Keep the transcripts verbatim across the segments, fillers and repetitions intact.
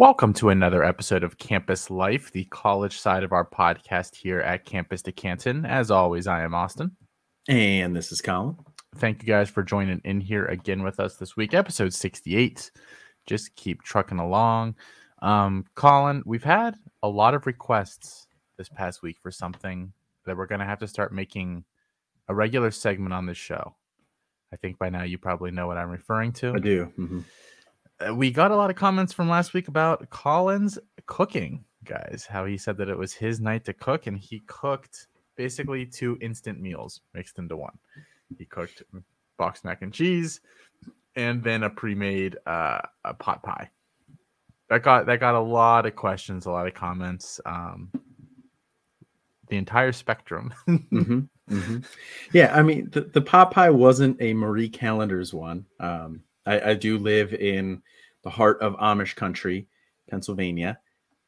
Welcome to another episode of Campus Life, the college side of our podcast here at Campus Decanton. As always, I am Austin. And this is Colin. Thank you guys for joining in here again with us this week, episode sixty-eight. Just keep trucking along. Um, Colin, we've had a lot of requests this past week for something that we're going to have to start making a regular segment on this show. I think by now you probably know what I'm referring to. I do. Mm-hmm. We got a lot of comments from last week about Colin's cooking, guys, how he said that it was his night to cook, and he cooked basically two instant meals mixed into one. He cooked boxed mac and cheese and then a pre-made uh, a pot pie. That got that got a lot of questions, a lot of comments, um, the entire spectrum. Mm-hmm. Mm-hmm. Yeah, I mean, the, the pot pie wasn't a Marie Callender's one. Um I, I do live in the heart of Amish country, Pennsylvania,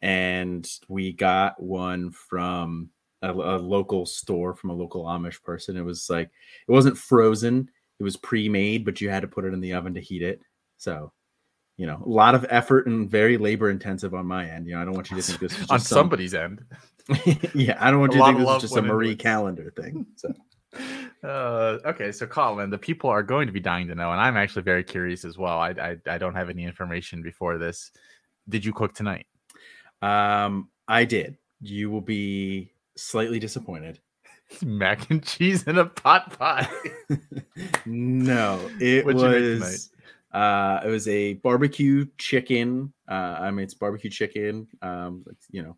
and we got one from a, a local store, from a local Amish person. It was like, it wasn't frozen. It was pre-made, but you had to put it in the oven to heat it. So, you know, a lot of effort and very labor intensive on my end. You know, I don't want you to think this is just on some... somebody's end. Yeah, I don't want you to think this is just a Marie Callender thing. So. Uh, okay, so Colin, the people are going to be dying to know, and I'm actually very curious as well. I I, I don't have any information before this. Did you cook tonight? Um, I did. You will be slightly disappointed. It's mac and cheese in a pot pie. No, it What'd was uh, it was a barbecue chicken. Uh, I mean, it's barbecue chicken. Um, you know.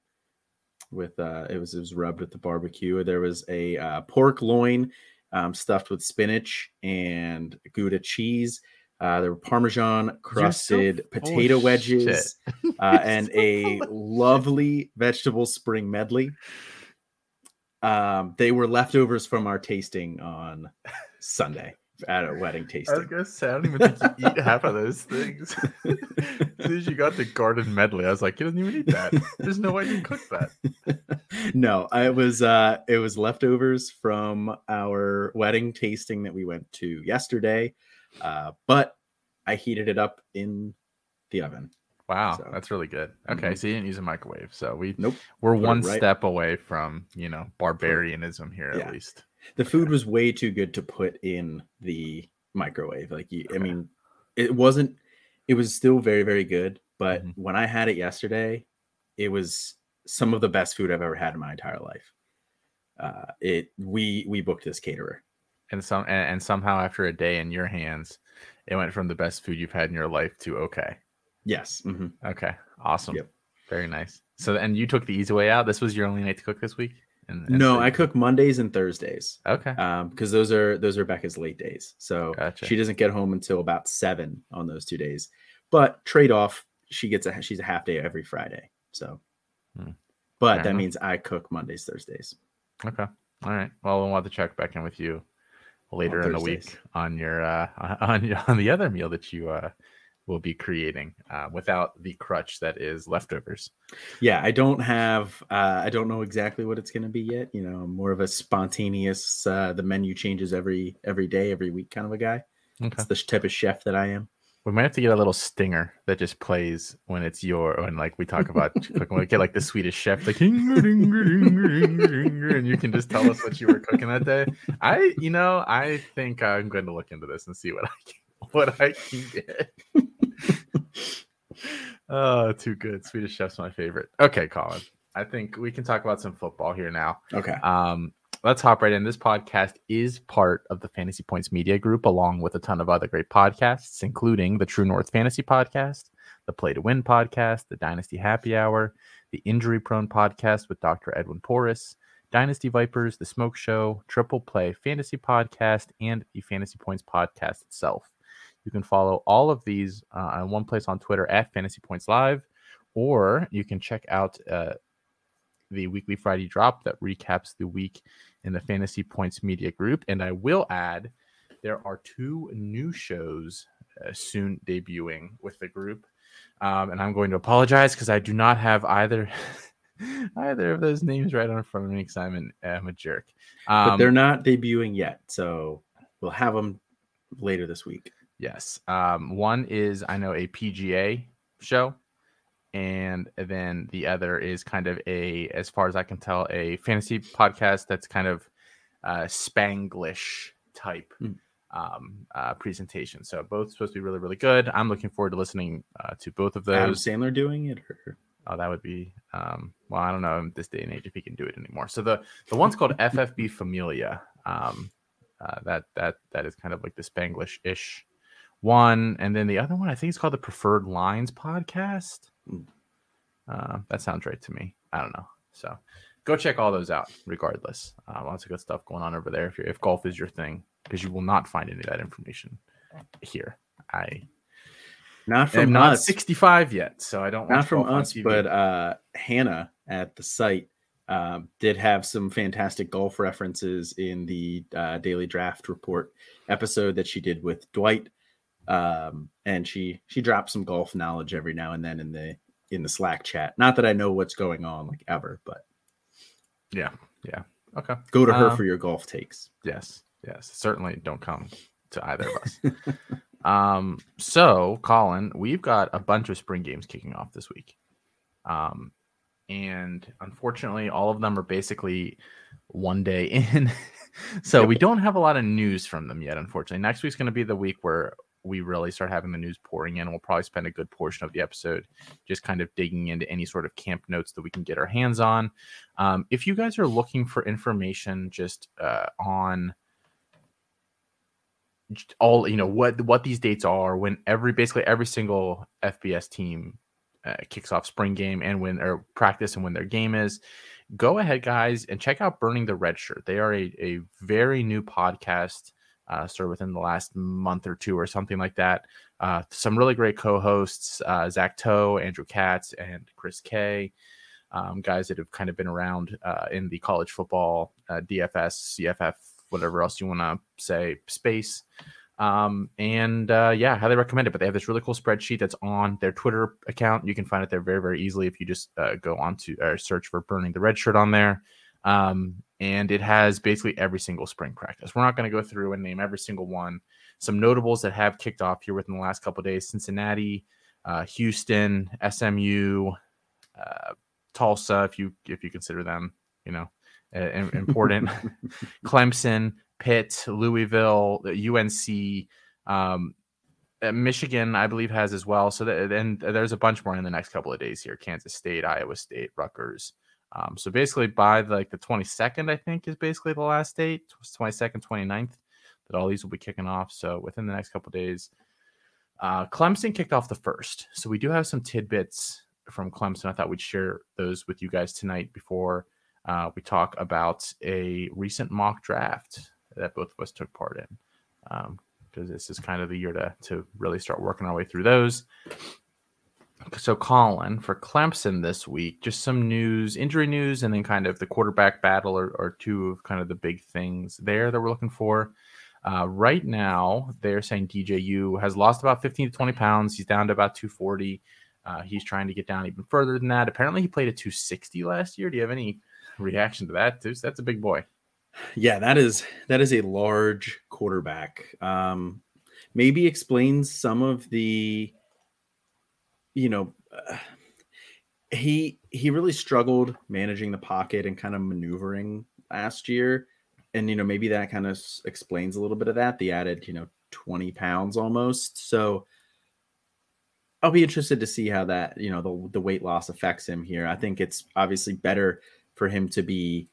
With uh, it was it was rubbed with the barbecue. There was a uh, pork loin um, stuffed with spinach and Gouda cheese. Uh, there were Parmesan crusted so potato wedges uh, and so a lovely vegetable spring medley. Um, they were leftovers from our tasting on Sunday at a wedding tasting. I was gonna say, I don't even think you eat half of those things. As soon as you got the garden medley, I was like, you didn't even eat that. There's no way you cook that. No, I was uh it was leftovers from our wedding tasting that we went to yesterday. Uh, but I heated it up in the oven. Wow, so. That's really good. Okay, mm-hmm. So you didn't use a microwave. So we nope. we're one right. step away from, you know, barbarianism here yeah. at least. The okay. food was way too good to put in the microwave. Like you, okay. I mean, it wasn't It was still very, very good, but mm-hmm. when I had it yesterday, it was some of the best food I've ever had in my entire life. Uh, it we we booked this caterer, and some and, and somehow after a day in your hands, it went from the best food you've had in your life to okay. Yes. Mm-hmm. Okay. Awesome. Yep. Very nice. So, and you took the easy way out. This was your only night to cook this week. And, and no, so- I cook Mondays and Thursdays. Okay. Um, because those are those are Becca's late days. So gotcha. She doesn't get home until about seven on those two days. But trade off, she gets a she's a half day every Friday. So, hmm. but Fair that enough. Means I cook Mondays, Thursdays. Okay. All right. Well, we'll have to check back in with you later in the week on your uh on your, on the other meal that you uh. will be creating uh, without the crutch that is leftovers. Yeah, I don't have, uh, I don't know exactly what it's going to be yet. You know, I'm more of a spontaneous, uh, the menu changes every every day, every week kind of a guy. Okay. It's the type of chef that I am. We might have to get a little stinger that just plays when it's your, when like we talk about cooking, we get like the Swedish chef, like, and you can just tell us what you were cooking that day. I, you know, I think I'm going to look into this and see what I can. What I can get. Oh, too good. Swedish chef's my favorite. Okay, Colin. I think we can talk about some football here now. Okay. Um, let's hop right in. This podcast is part of the Fantasy Points Media Group, along with a ton of other great podcasts, including the True North Fantasy Podcast, the Play to Win Podcast, the Dynasty Happy Hour, the Injury Prone Podcast with Doctor Edwin Porras, Dynasty Vipers, the Smoke Show, Triple Play Fantasy Podcast, and the Fantasy Points Podcast itself. You can follow all of these uh, in one place on Twitter at Fantasy Points Live, or you can check out uh, the weekly Friday drop that recaps the week in the Fantasy Points Media Group. And I will add, there are two new shows uh, soon debuting with the group. Um, and I'm going to apologize because I do not have either either of those names right on in front of me because I'm, an, I'm a jerk. Um, but they're not debuting yet, so we'll have them later this week. Yes. Um, one is, I know, a P G A show, And then the other is kind of a, as far as I can tell, a fantasy podcast that's kind of uh, Spanglish type mm. um, uh, presentation. So both supposed to be really, really good. I'm looking forward to listening uh, to both of those. Adam Sandler doing it? Or... Oh, that would be, um, well, I don't know in this day and age if he can do it anymore. So the, the one's called F F B Familia. Um, uh, that that that is kind of like the Spanglish-ish one. And then the other one, I think it's called the Preferred Lines Podcast. Uh, that sounds right to me. I don't know. So go check all those out regardless. Uh, lots of good stuff going on over there if you're, if golf is your thing, because you will not find any of that information here. I not from am not us. sixty-five yet, so I don't not from us, but uh, Hannah at the site uh, did have some fantastic golf references in the uh, Daily Draft Report episode that she did with Dwight. Um, and she, she drops some golf knowledge every now and then in the, in the Slack chat. Not that I know what's going on like ever, but yeah. Yeah. Okay. Go to her um, for your golf takes. Yes. Yes. Certainly don't come to either of us. um, so Colin, we've got a bunch of spring games kicking off this week. Um, and unfortunately all of them are basically one day in, so yep. we don't have a lot of news from them yet. Unfortunately, next week's going to be the week where we really start having the news pouring in. We'll probably spend a good portion of the episode just kind of digging into any sort of camp notes that we can get our hands on. Um, if you guys are looking for information just uh, on all, you know, what what these dates are, when every basically every single F B S team uh, kicks off spring game and when or practice and when their game is, go ahead, guys, and check out Burning the Red Shirt. They are a, a very new podcast. Uh, sort of within the last month or two or something like that. Uh, some really great co-hosts, uh, Zach Toe, Andrew Katz, and Chris Kay, um, guys that have kind of been around uh, in the college football, uh, D F S, C F F, whatever else you want to say, space. Um, and uh, yeah, highly recommend it. But they have this really cool spreadsheet that's on their Twitter account. You can find it there very, very easily if you just uh, go on to or search for Burning the Red Shirt on there. Um, and it has basically every single spring practice. We're not going to go through and name every single one. Some notables that have kicked off here within the last couple of days: Cincinnati, uh, Houston, S M U, uh, Tulsa, if you if you consider them, you know, uh, important. Clemson, Pitt, Louisville, U N C, um, Michigan, I believe, has as well. So then there's a bunch more in the next couple of days here: Kansas State, Iowa State, Rutgers. Um, so basically by the, like the twenty-second, I think is basically the last date, twenty-second, twenty-ninth, that all these will be kicking off. So within the next couple of days, uh, Clemson kicked off the first. So we do have some tidbits from Clemson. I thought we'd share those with you guys tonight before uh, we talk about a recent mock draft that both of us took part in. Um, because this is kind of the year to, to really start working our way through those. So, Colin, for Clemson this week, just some news, injury news, and then kind of the quarterback battle are, are two of kind of the big things there that we're looking for. Uh, right now, they're saying D J U has lost about fifteen to twenty pounds. He's down to about two forty. Uh, he's trying to get down even further than that. Apparently, he played at two sixty last year. Do you have any reaction to that? That's a big boy. Yeah, that is that is a large quarterback. Um, maybe explains some of the... You know, uh, he he really struggled managing the pocket and kind of maneuvering last year. And, you know, maybe that kind of s- explains a little bit of that. The added, you know, twenty pounds almost. So I'll be interested to see how that, you know, the, the weight loss affects him here. I think it's obviously better for him to be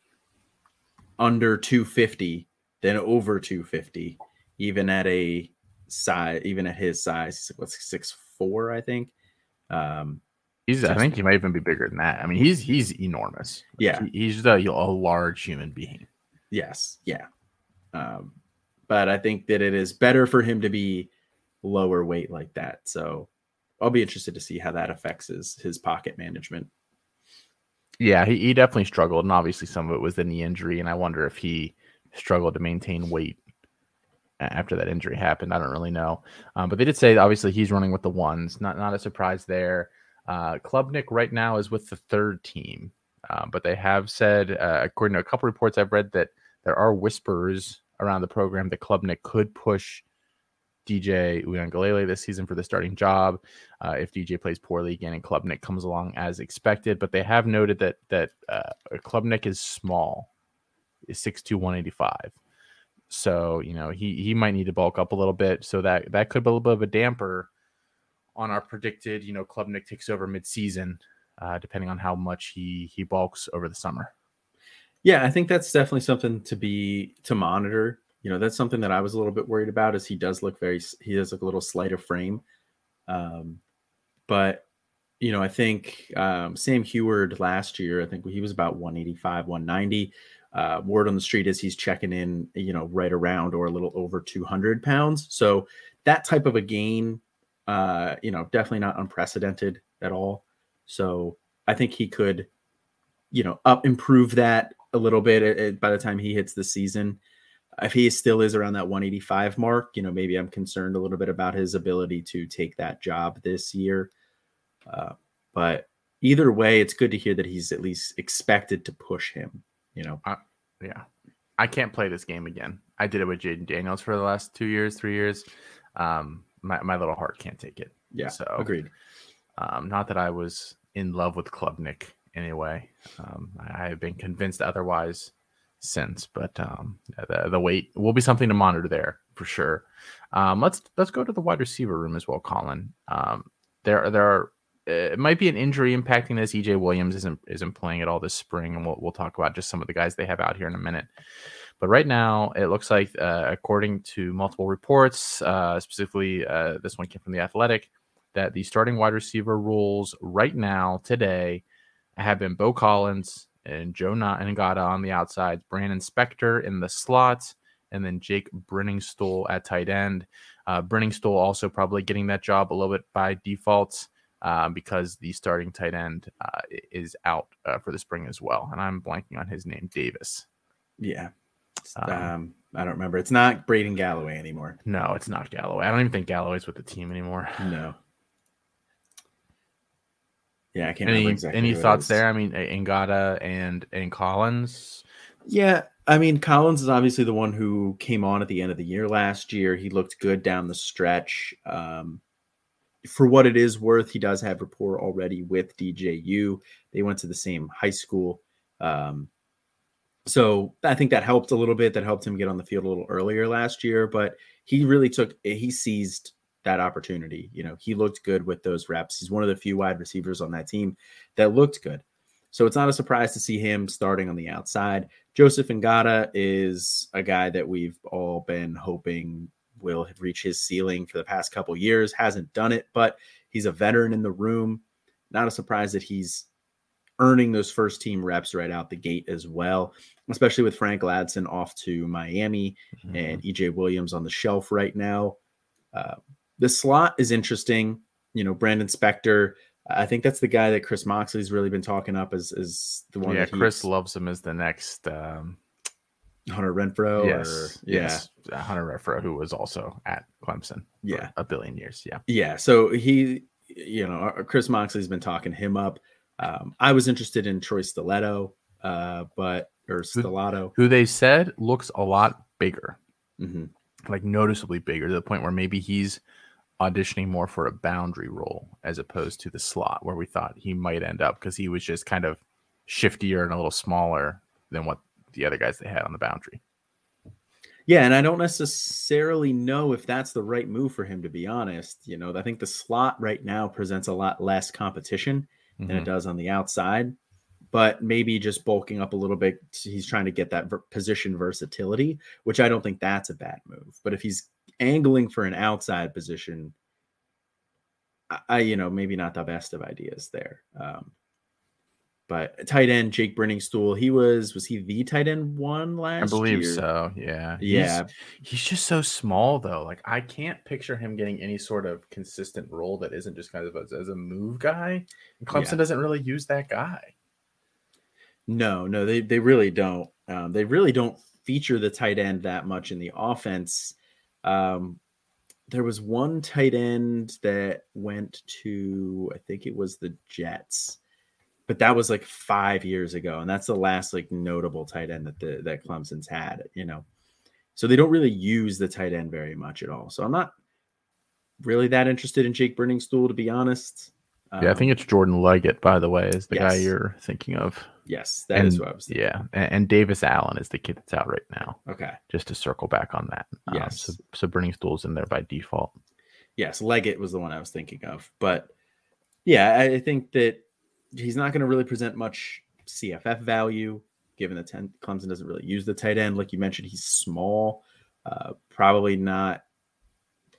under two fifty than over two fifty, even at a size, even at his size. What's six four, I think. Um, he's, I think he might even be bigger than that. I mean, he's, he's enormous. Yeah. He, he's a, a large human being. Yes. Yeah. Um, but I think that it is better for him to be lower weight like that. So I'll be interested to see how that affects his, his pocket management. Yeah. He, he definitely struggled. And obviously some of it was the knee injury. And I wonder if he struggled to maintain weight after that injury happened. I don't really know. Um, but they did say, obviously, he's running with the ones. Not not a surprise there. Uh, Klubnik right now is with the third team. Um, but they have said, uh, according to a couple reports I've read, that there are whispers around the program that Klubnik could push D J Uiagalelei this season for the starting job uh, if D J plays poorly again and Klubnik comes along as expected. But they have noted that that uh, Klubnik is small, is six two, one eighty-five. So, you know, he he might need to bulk up a little bit. So that, that could be a little bit of a damper on our predicted, you know, Klubnik takes over midseason, uh, depending on how much he he bulks over the summer. Yeah, I think that's definitely something to be to monitor. You know, that's something that I was a little bit worried about, is he does look very, he does look a little slight of frame. Um, but, you know, I think um, Sam Heward last year, I think he was about one eighty-five, one ninety. Uh, word on the street is he's checking in, you know, right around or a little over two hundred pounds. So that type of a gain, uh, you know, definitely not unprecedented at all. So I think he could, you know, up improve that a little bit it, it, by the time he hits the season. If he still is around that one eighty-five mark, you know, maybe I'm concerned a little bit about his ability to take that job this year. Uh, but either way, it's good to hear that he's at least expected to push him, you know? Uh, yeah. I can't play this game again. I did it with Jaden Daniels for the last two years, three years. Um, my, my little heart can't take it. Yeah. So agreed. Um, not that I was in love with Klubnik anyway. Um, I have been convinced otherwise since, but um the, the weight will be something to monitor there for sure. Um let's let's go to the wide receiver room as well, Colin. Um there there are, it might be an injury impacting this. E J Williams isn't isn't playing at all this spring, and we'll we'll talk about just some of the guys they have out here in a minute. But right now it looks like uh, according to multiple reports, uh specifically uh this one came from The Athletic, that the starting wide receiver rules right now today have been Bo Collins and Joe Nagata on the outside, Brandon Spector in the slot, and then Jake Brinningstuhl at tight end. Uh, Brinningstuhl also probably getting that job a little bit by default uh, because the starting tight end uh, is out uh, for the spring as well. And I'm blanking on his name, Davis. Yeah. Um, um, I don't remember. It's not Braden Galloway anymore. No, it's not Galloway. I don't even think Galloway's with the team anymore. No. Yeah, I can't any, remember exactly. Any thoughts there? I mean, Ngata and and Collins? Yeah, I mean, Collins is obviously the one who came on at the end of the year last year. He looked good down the stretch. Um, for what it is worth, he does have rapport already with D J U. They went to the same high school. Um, so I think that helped a little bit. That helped him get on the field a little earlier last year. But he really took – he seized – that opportunity. You know, he looked good with those reps. He's one of the few wide receivers on that team that looked good. So it's not a surprise to see him starting on the outside. Joseph Ngata is a guy that we've all been hoping will reach his ceiling for the past couple years. Hasn't done it, but he's a veteran in the room. Not a surprise that he's earning those first team reps right out the gate as well, especially with Frank Ladson off to Miami mm-hmm. and E J Williams on the shelf right now. Uh, The slot is interesting. You know, Brandon Spector, I think that's the guy that Chris Moxley's really been talking up as, as the one. Yeah, that Chris loves him as the next um, Hunter Renfro. Yes, or, yeah. yes, Hunter Renfro, who was also at Clemson yeah. for a billion years. Yeah. Yeah, so he, you know, Chris Moxley's been talking him up. Um, I was interested in Troy Stiletto, uh, but or Stilato. Who, who they said looks a lot bigger, mm-hmm. like noticeably bigger, to the point where maybe he's auditioning more for a boundary role as opposed to the slot where we thought he might end up, because he was just kind of shiftier and a little smaller than what the other guys they had on the boundary. Yeah, and I don't necessarily know if that's the right move for him, to be honest. You know, I think the slot right now presents a lot less competition than mm-hmm. it does on the outside, but maybe just bulking up a little bit. He's trying to get that ver- position versatility, which I don't think that's a bad move. But if he's angling for an outside position, I, I you know, maybe not the best of ideas there. Um, but tight end Jake Brinningstuhl, he was was he the tight end one last year? I believe year? so. Yeah, yeah. He's, he's just so small though. Like I can't picture him getting any sort of consistent role that isn't just kind of a, as a move guy. And Clemson yeah. doesn't really use that guy. No, no, they they really don't. Um, they really don't feature the tight end that much in the offense. Um, there was one tight end that went to, I think it was the Jets, but that was like five years ago. And that's the last like notable tight end that the, that Clemson's had, you know, so they don't really use the tight end very much at all. So I'm not, really that interested in Jake Brinningstuhl, to be honest. Um, yeah, I think it's Jordan Leggett, by the way, is the yes. guy you're thinking of. Yes, that and, is what I was thinking. Yeah, and, and Davis Allen is the kid that's out right now. Okay. Just to circle back on that. Um, yes. So, so Brinningstuhl's in there by default. Yes, Leggett was the one I was thinking of. But, yeah, I think that he's not going to really present much C F F value, given that ten, Clemson doesn't really use the tight end. Like you mentioned, he's small, uh, probably not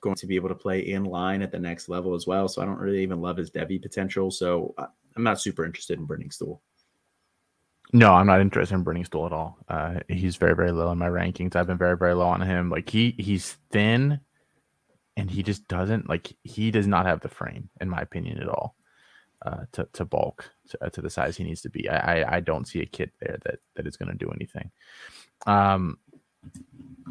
going to be able to play in line at the next level as well. So I don't really even love his Debbie potential. So I'm not super interested in Brinningstuhl. No, I'm not interested in Brinningstuhl at all. Uh, he's very, very low in my rankings. I've been very, very low on him. Like he, he's thin and he just doesn't like, he does not have the frame in my opinion at all uh, to, to bulk to, uh, to the size he needs to be. I, I, I don't see a kid there that, that is going to do anything. Um,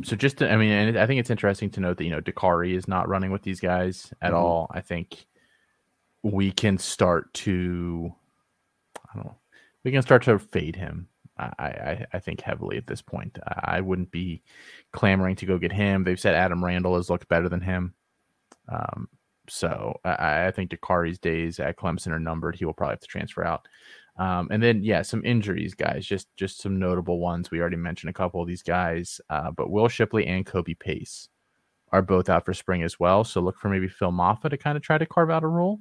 So just, to, I mean, and I think it's interesting to note that, you know, Dakari is not running with these guys at mm-hmm. all. I think we can start to, I don't know, we can start to fade him. I, I, I think heavily at this point. I wouldn't be clamoring to go get him. They've said Adam Randall has looked better than him. Um, so I, I think Dakari's days at Clemson are numbered. He will probably have to transfer out. Um, and then, yeah, some injuries, guys, just just some notable ones. We already mentioned a couple of these guys, uh, but Will Shipley and Kobe Pace are both out for spring as well. So look for maybe Phil Moffa to kind of try to carve out a role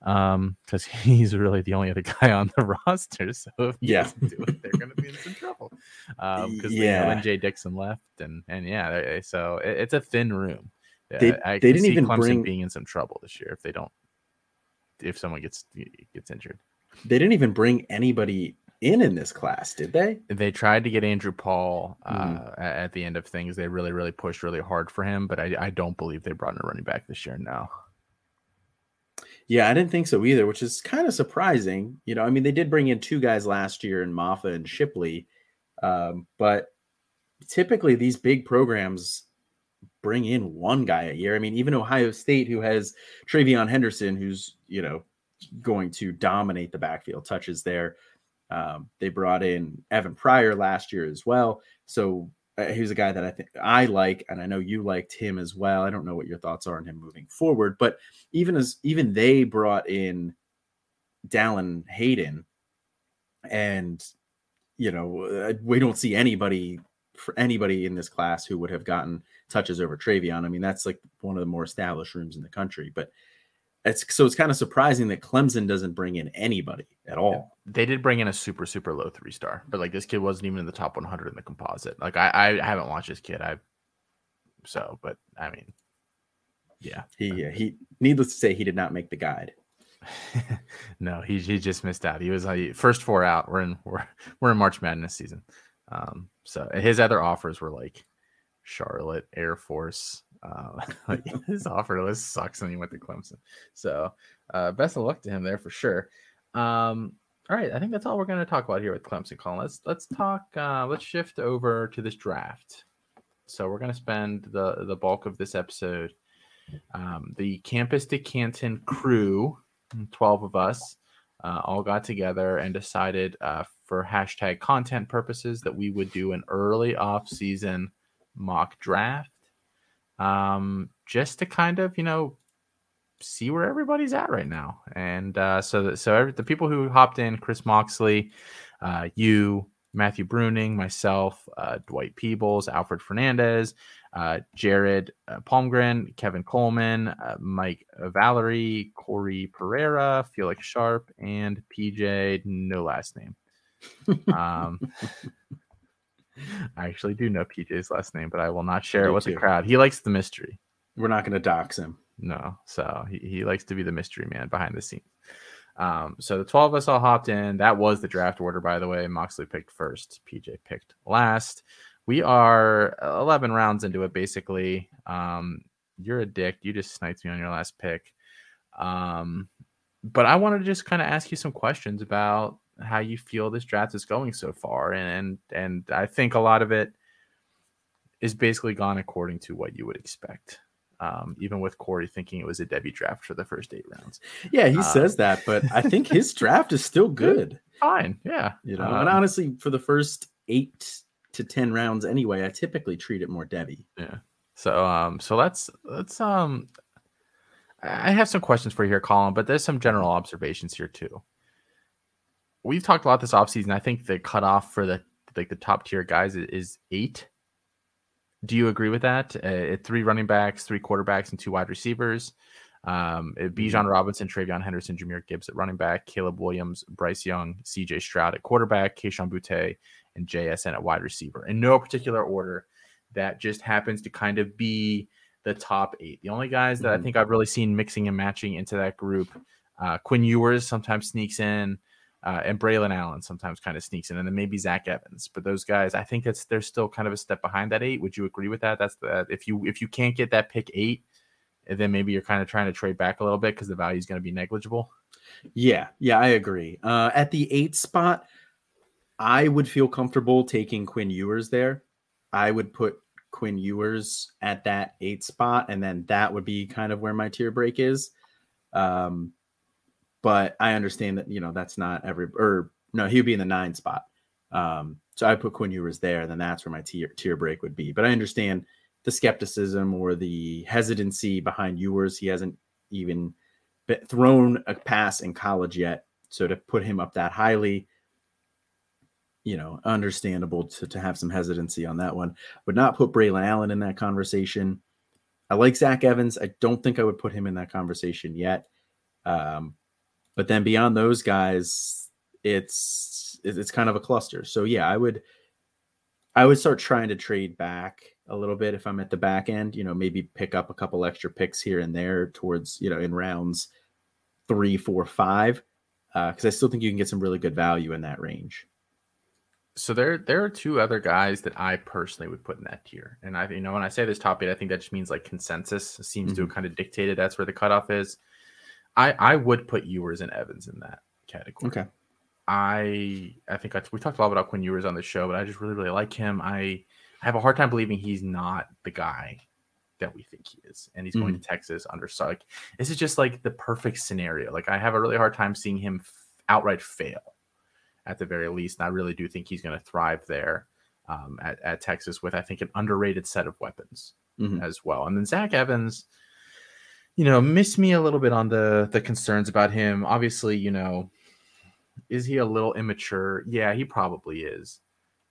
because um, he's really the only other guy on the roster. So if he yeah. doesn't do it, they're going to be in some trouble because um, yeah. they know N J Dixon left. And, and yeah, they, so it, it's a thin room. They, I, I they didn't see even Clemson bring... being in some trouble this year if they don't, if someone gets gets injured. They didn't even bring anybody in in this class, did they? They tried to get Andrew Paul uh, mm. at the end of things. They really, really pushed really hard for him, but I, I don't believe they brought in a running back this year now. Yeah, I didn't think so either, which is kind of surprising. You know, I mean, they did bring in two guys last year in Moffa and Shipley, um, but typically these big programs bring in one guy a year. I mean, even Ohio State, who has Travion Henderson, who's, you know, going to dominate the backfield touches there. Um, they brought in Evan Pryor last year as well. So uh, he's a guy that I think I like, and I know you liked him as well. I don't know what your thoughts are on him moving forward, but even as even they brought in Dallin Hayden and, you know, we don't see anybody for anybody in this class who would have gotten touches over Travion. I mean, that's like one of the more established rooms in the country, but It's, so it's kind of surprising that Clemson doesn't bring in anybody at all. They did bring in a super, super low three-star, but like this kid wasn't even in the top one hundred in the composite. Like I, I haven't watched this kid. I so, but I mean, yeah, he, yeah, he. Needless to say, he did not make the guide. No, he he just missed out. He was like first four out. We're in we're we're in March Madness season. Um, so his other offers were like Charlotte, Air Force. Um, like his offer list sucks, and he went to Clemson. So, uh, best of luck to him there for sure. Um, all right, I think that's all we're going to talk about here with Clemson, Colin. Let's let's talk. Uh, let's shift over to this draft. So we're going to spend the the bulk of this episode, um, the Campus Decanton crew, twelve of us, uh, all got together and decided uh, for hashtag content purposes that we would do an early off season mock draft. Um, just to kind of, you know, see where everybody's at right now. And, uh, so, that, so every, the people who hopped in, Chris Moxley, uh, you, Matthew Bruning, myself, uh, Dwight Peebles, Alfred Fernandez, uh, Jared uh, Palmgren, Kevin Coleman, uh, Mike Valerie, Corey Pereira, Felix Sharp, and P J, no last name. um, I actually do know P J's last name, but I will not share it with too. the crowd. He likes the mystery. We're not going to dox him. No. So he, he likes to be the mystery man behind the scenes. Um, so the twelve of us all hopped in. That was the draft order, by the way. Moxley picked first. P J picked last. We are eleven rounds into it, basically. Um, you're a dick. You just sniped me on your last pick. Um, but I wanted to just kind of ask you some questions about how you feel this draft is going so far. And, and, and I think a lot of it is basically gone according to what you would expect. Um, even with Corey thinking it was a Debbie draft for the first eight rounds. Yeah. He um, says that, but I think his draft is still good. Fine. Yeah. You know, um, and honestly for the first eight to ten rounds anyway, I typically treat it more Debbie. Yeah. So, um, so let's, let's, um, I have some questions for you here, Colin, but there's some general observations here too. We've talked a lot this offseason. I think the cutoff for the like the top tier guys is eight. Do you agree with that? Uh, three running backs, three quarterbacks, and two wide receivers. Um, Bijan Robinson, Travion Henderson, Jahmyr Gibbs at running back, Caleb Williams, Bryce Young, C J Stroud at quarterback, Kayshaun Boutte, and J S N at wide receiver. In no particular order, that just happens to kind of be the top eight. The only guys that I think I've really seen mixing and matching into that group, uh, Quinn Ewers sometimes sneaks in, uh, and Braylon Allen sometimes kind of sneaks in, and then maybe Zach Evans. But those guys, I think that's they're still kind of a step behind that eight. Would you agree with that? That's the, if you if you can't get that pick eight, and then maybe you're kind of trying to trade back a little bit because the value is going to be negligible. Yeah, yeah, I agree. Uh, at the eight spot, I would feel comfortable taking Quinn Ewers there. I would put Quinn Ewers at that eight spot, and then that would be kind of where my tier break is. Um, but I understand that, you know, that's not every – or no, he would be in the nine spot. Um, so I put Quinn Ewers there, and then that's where my tier, tier break would be. But I understand – the skepticism or the hesitancy behind Ewers. He hasn't even been thrown a pass in college yet. So to put him up that highly, you know, understandable to, to have some hesitancy on that one. Would not put Braylon Allen in that conversation. I like Zach Evans. I don't think I would put him in that conversation yet. Um, but then beyond those guys, it's, it's kind of a cluster. So yeah, I would, I would start trying to trade back a little bit if I'm at the back end, you know, maybe pick up a couple extra picks here and there towards, you know, in rounds three, four, five, uh, because I still think you can get some really good value in that range. So there, there are two other guys that I personally would put in that tier. And I, you know, when I say this top eight, I think that just means like consensus seems mm-hmm. to kind of dictated. That's where the cutoff is. I, I would put Ewers and Evans in that category. Okay. I, I think I, we talked a lot about Quinn Ewers on the show, but I just really, really like him. I, I have a hard time believing he's not the guy that we think he is. And he's going mm-hmm. to Texas under Sark. Like, this is just like the perfect scenario. Like I have a really hard time seeing him f- outright fail at the very least. And I really do think he's going to thrive there um, at, at Texas with, I think, an underrated set of weapons mm-hmm. as well. And then Zach Evans, you know, missed me a little bit on the the concerns about him. Obviously, you know, is he a little immature? Yeah, he probably is.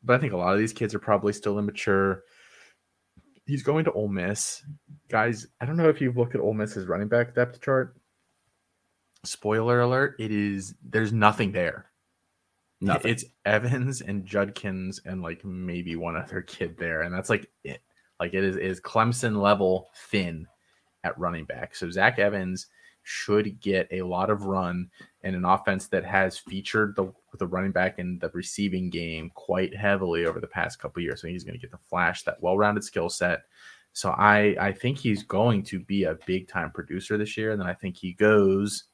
But I think a lot of these kids are probably still immature. He's going to Ole Miss. Guys, I don't know if you've looked at Ole Miss's running back depth chart. Spoiler alert, it is there's nothing there. Nothing. It's Evans and Judkins and like maybe one other kid there. And that's like it. Like it is, it is Clemson level thin at running back. So Zach Evans should get a lot of run in an offense that has featured the the running back and the receiving game quite heavily over the past couple of years. So he's going to get the flash, that well-rounded skill set. So I, I think he's going to be a big-time producer this year. And then I think he goes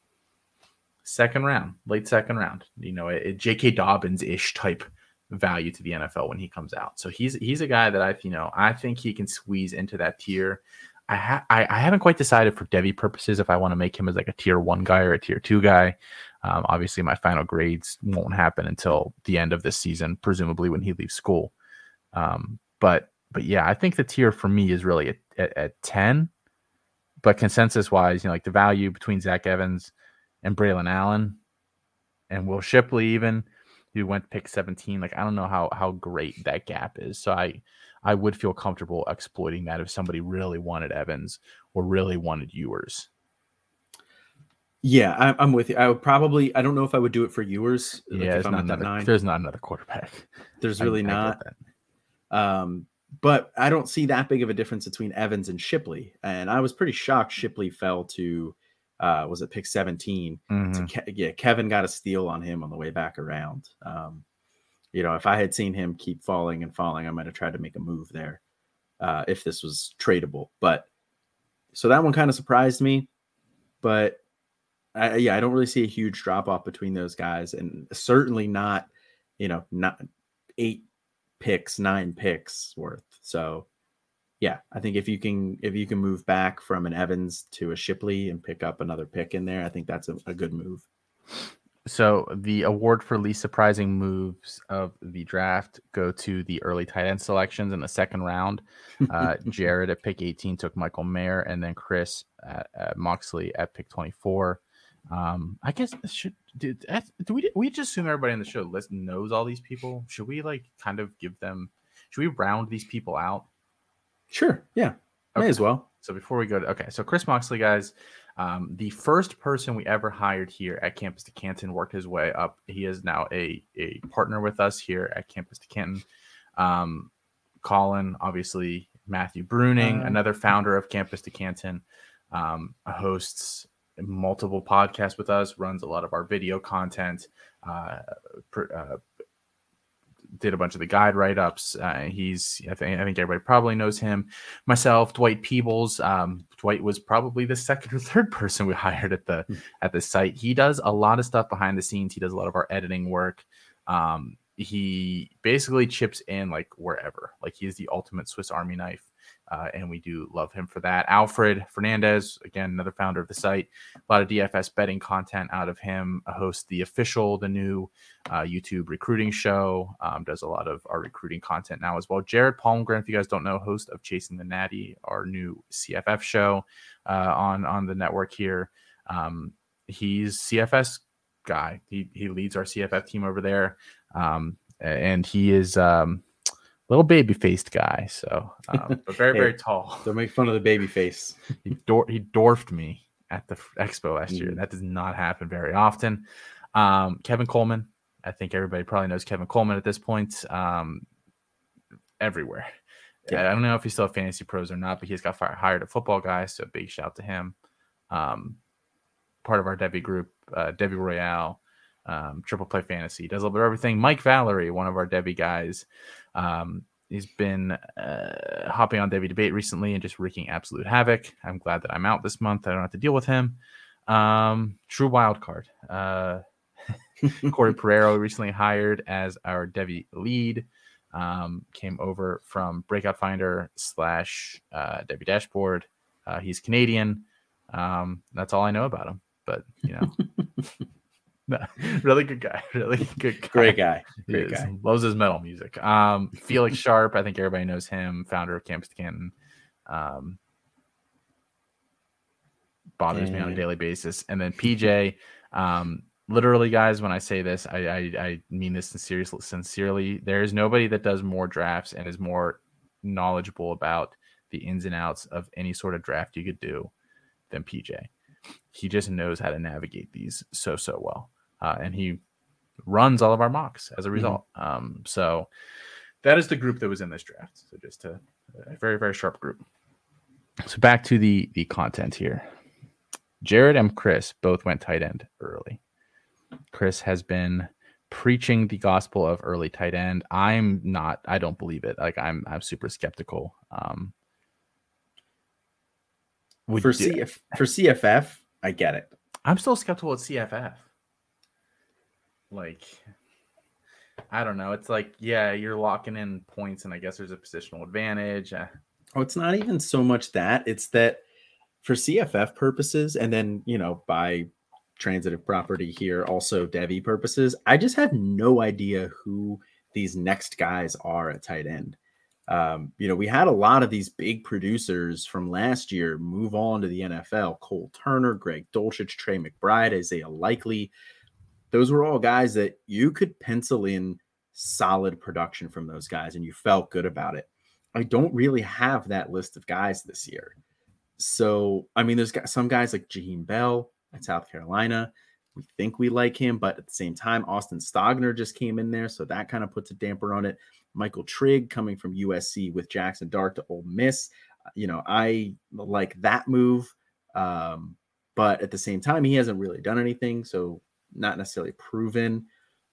second round, late second round, you know, a, a J K. Dobbins-ish type value to the N F L when he comes out. So he's he's a guy that I, you know, I think he can squeeze into that tier. I, ha- I I haven't quite decided for Devy purposes if I want to make him as like a tier one guy or a tier two guy. Um, obviously, my final grades won't happen until the end of this season, presumably when he leaves school. Um, but but yeah, I think the tier for me is really at, at, at ten. But consensus wise, you know, like the value between Zach Evans and Braylon Allen and Will Shipley, even who went pick seventeen. Like I don't know how how great that gap is. So I. I would feel comfortable exploiting that if somebody really wanted Evans or really wanted Ewers. Yeah, I, I'm with you. I would probably, I don't know if I would do it for Ewers. Like yeah, there's not, another, nine. there's not another quarterback. There's really I, not. I um, but I don't see that big of a difference between Evans and Shipley. And I was pretty shocked Shipley fell to, uh, was it pick seventeen? Mm-hmm. To Ke- yeah, Kevin got a steal on him on the way back around. Um, You know, if I had seen him keep falling and falling, I might have tried to make a move there uh, if this was tradable. But so that one kind of surprised me. But I, yeah, I don't really see a huge drop off between those guys, and certainly not, you know, not eight picks, nine picks worth. So yeah, I think if you can if you can move back from an Evans to a Shipley and pick up another pick in there, I think that's a, a good move. So the award for least surprising moves of the draft go to the early tight end selections in the second round. Uh, Jared at pick eighteen took Michael Mayer, and then Chris at, at Moxley at pick twenty-four. Um, I guess should did do we we just assume everybody on the show list knows all these people? Should we like kind of give them? Should we round these people out? Sure. Yeah. Okay. May as well. So before we go to okay, so Chris Moxley, guys. Um, the first person we ever hired here at Campus Decanton worked his way up. He is now a, a partner with us here at Campus Decanton. Um, Colin, obviously, Matthew Bruning, uh, another founder of Campus Decanton, um, hosts multiple podcasts with us, runs a lot of our video content, uh, pr- uh, did a bunch of the guide write-ups. Uh, he's, I think, I think everybody probably knows him. Myself, Dwight Peebles. Um, Dwight was probably the second or third person we hired at the, mm. at the site. He does a lot of stuff behind the scenes. He does a lot of our editing work. Um, he basically chips in like wherever, like he is the ultimate Swiss Army knife. Uh, and we do love him for that. Alfred Fernandez, again, another founder of the site, a lot of D F S betting content out of him, hosts the official, the new uh, YouTube recruiting show, um, does a lot of our recruiting content now as well. Jared Palmgren, if you guys don't know, host of Chasing the Natty, our new C F F show uh, on, on the network here. Um, he's C F S guy. He, he leads our C F F team over there. Um, and he is, um, little baby-faced guy, so um, but very, hey, very tall. Don't make fun of the baby face. he, dwar- he dwarfed me at the expo last year. That does not happen very often. Um, Kevin Coleman. I think everybody probably knows Kevin Coleman at this point. Um, everywhere. Yeah. I don't know if he's still at Fantasy Pros or not, but he's got fire- hired a football guy, so big shout to him. Um, part of our Debbie group, uh, Debbie Royale. Um, Triple Play Fantasy, does a little bit of everything. Mike Valerie, one of our Debbie guys, um, he's been uh, hopping on Debbie Debate recently and just wreaking absolute havoc. I'm glad that I'm out this month. I don't have to deal with him. Um, true wildcard. Uh, Corey Pereira recently hired as our Debbie lead. Um, came over from Breakout Finder slash uh, Debbie Dashboard. Uh, he's Canadian. Um, that's all I know about him. But, you know... No, really good guy. Really good guy. Great guy. Great guy. Loves his metal music. Um, Felix Sharp, I think everybody knows him, founder of Campus Decanton. Um, bothers yeah. me on a daily basis. And then P J, um, literally, guys, when I say this, I, I, I mean this sincerely, sincerely. There is nobody that does more drafts and is more knowledgeable about the ins and outs of any sort of draft you could do than P J. He just knows how to navigate these so, so well. Uh, and he runs all of our mocks as a result. Mm-hmm. Um, so that is the group that was in this draft. So just a, a very, very sharp group. So back to the, the content here. Jared and Chris both went tight end early. Chris has been preaching the gospel of early tight end. I'm not, I don't believe it. Like I'm, I'm super skeptical. Um, for C F, for C F F, I get it. I'm still skeptical at C F F. Like, I don't know. It's like, yeah, you're locking in points, and I guess there's a positional advantage. Oh, it's not even so much that. It's that for C F F purposes, and then, you know, by transitive property here, also Devi purposes, I just have no idea who these next guys are at tight end. Um, you know, we had a lot of these big producers from last year move on to the N F L. Cole Turner, Greg Dulcich, Trey McBride, Isaiah Likely. Those were all guys that you could pencil in solid production from those guys, and you felt good about it. I don't really have that list of guys this year. So, I mean, there's got some guys like Jaheim Bell at South Carolina. We think we like him, but at the same time, Austin Stogner just came in there, so that kind of puts a damper on it. Michael Trigg coming from U S C with Jackson Dart to Ole Miss. You know, I like that move. Um, but at the same time, he hasn't really done anything, so not necessarily proven.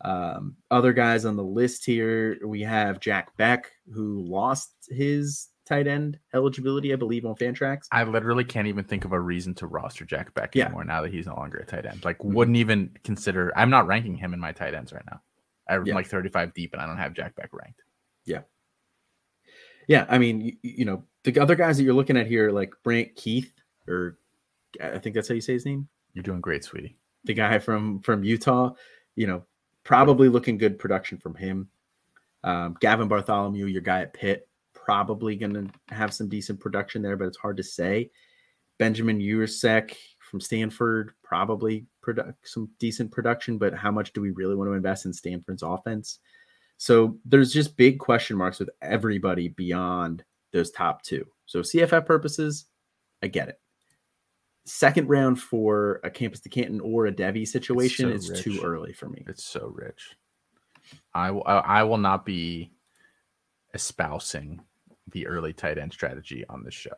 Um, other guys on the list here, we have Jack Beck, who lost his tight end eligibility, I believe, on Fantrax. I literally can't even think of a reason to roster Jack Beck yeah. anymore now that he's no longer a tight end. Like, mm-hmm. wouldn't even consider – I'm not ranking him in my tight ends right now. I'm yeah. like thirty-five deep, and I don't have Jack Beck ranked. Yeah. Yeah. I mean, you, you know, the other guys that you're looking at here, like Brant Keith, or I think that's how you say his name. You're doing great, sweetie. the guy from from Utah, you know, probably looking good production from him. Um, Gavin Bartholomew, your guy at Pitt, probably going to have some decent production there, but it's hard to say. Benjamin Urasek from Stanford, probably produ- some decent production, but how much do we really want to invest in Stanford's offense? So there's just big question marks with everybody beyond those top two. So C F F purposes, I get it. Second round for a Campus Decanton or a Devy situation is so too early for me. It's so rich. I, w- I will not be espousing the early tight end strategy on this show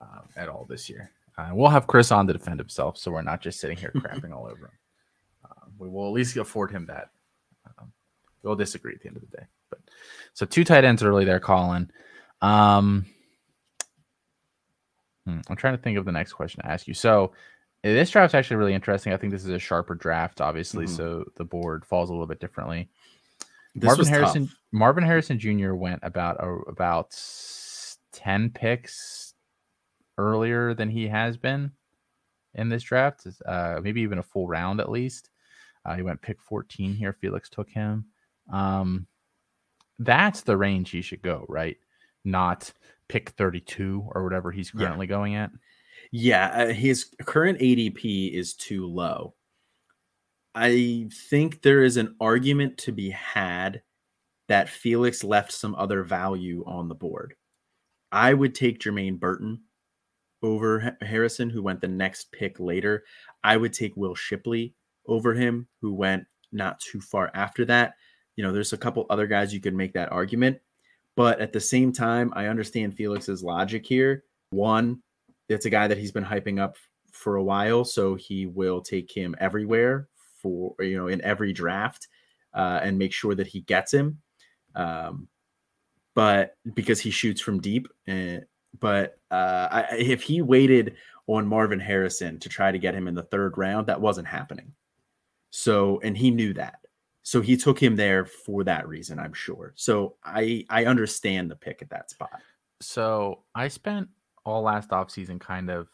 um, at all this year. Uh, we'll have Chris on to defend himself, so we're not just sitting here crapping all over him. Um, we will at least afford him that. Um, we'll disagree at the end of the day. But so two tight ends early there, Colin. Um, hmm, I'm trying to think of the next question to ask you. So this draft's actually really interesting. I think this is a sharper draft, obviously, mm-hmm. so the board falls a little bit differently. This Marvin Harrison, tough. Marvin Harrison Junior went about a, about ten picks earlier than he has been in this draft. Uh, maybe even a full round at least. Uh, he went pick fourteen here. Felix took him. Um, that's the range he should go, right? Not pick thirty-two or whatever he's currently yeah. going at. Yeah, uh, his current A D P is too low. I think there is an argument to be had that Felix left some other value on the board. I would take Jermaine Burton over Harrison, who went the next pick later. I would take Will Shipley over him, who went not too far after that. You know, there's a couple other guys you could make that argument. But at the same time, I understand Felix's logic here. One, it's a guy that he's been hyping up for a while, so he will take him everywhere. For, you know, in every draft uh, and make sure that he gets him. Um, but because he shoots from deep, and, but uh, I, if he waited on Marvin Harrison to try to get him in the third round, that wasn't happening. So, and he knew that. So he took him there for that reason, I'm sure. So I, I understand the pick at that spot. So I spent all last offseason kind of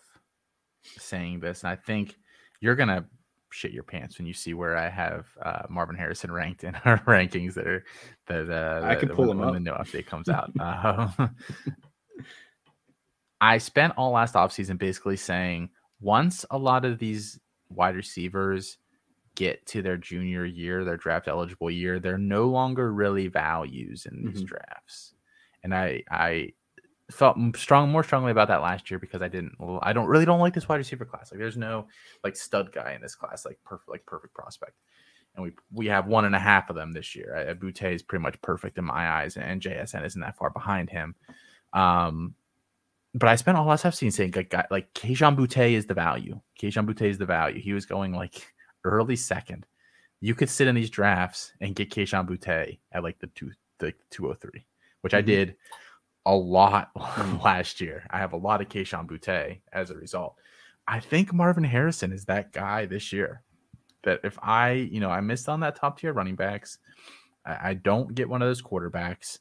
saying this, and I think you're going to shit your pants when you see where I have uh, Marvin Harrison ranked in our rankings that are that uh, I can pull when, him when up. The new update comes out. uh, I spent all last offseason basically saying once a lot of these wide receivers get to their junior year, their draft eligible year, they're no longer really values in these mm-hmm. drafts. And I I felt strong, more strongly about that last year because I didn't, I don't really don't like this wide receiver class. Like there's no like stud guy in this class, like perfect, like perfect prospect. And we, we have one and a half of them this year. I, Boutte is pretty much perfect in my eyes and J S N isn't that far behind him. Um, but I spent all last offseason saying like, guy, like Kayshaun Boutte is the value. Kayshaun Boutte is the value. He was going like early second. You could sit in these drafts and get Kayshaun Boutte at like the two, the two oh three, which mm-hmm. I did. A lot last year. I have a lot of Kayshaun Boutte as a result. I think Marvin Harrison is that guy this year. That if I, you know, I missed on that top tier running backs, I, I don't get one of those quarterbacks,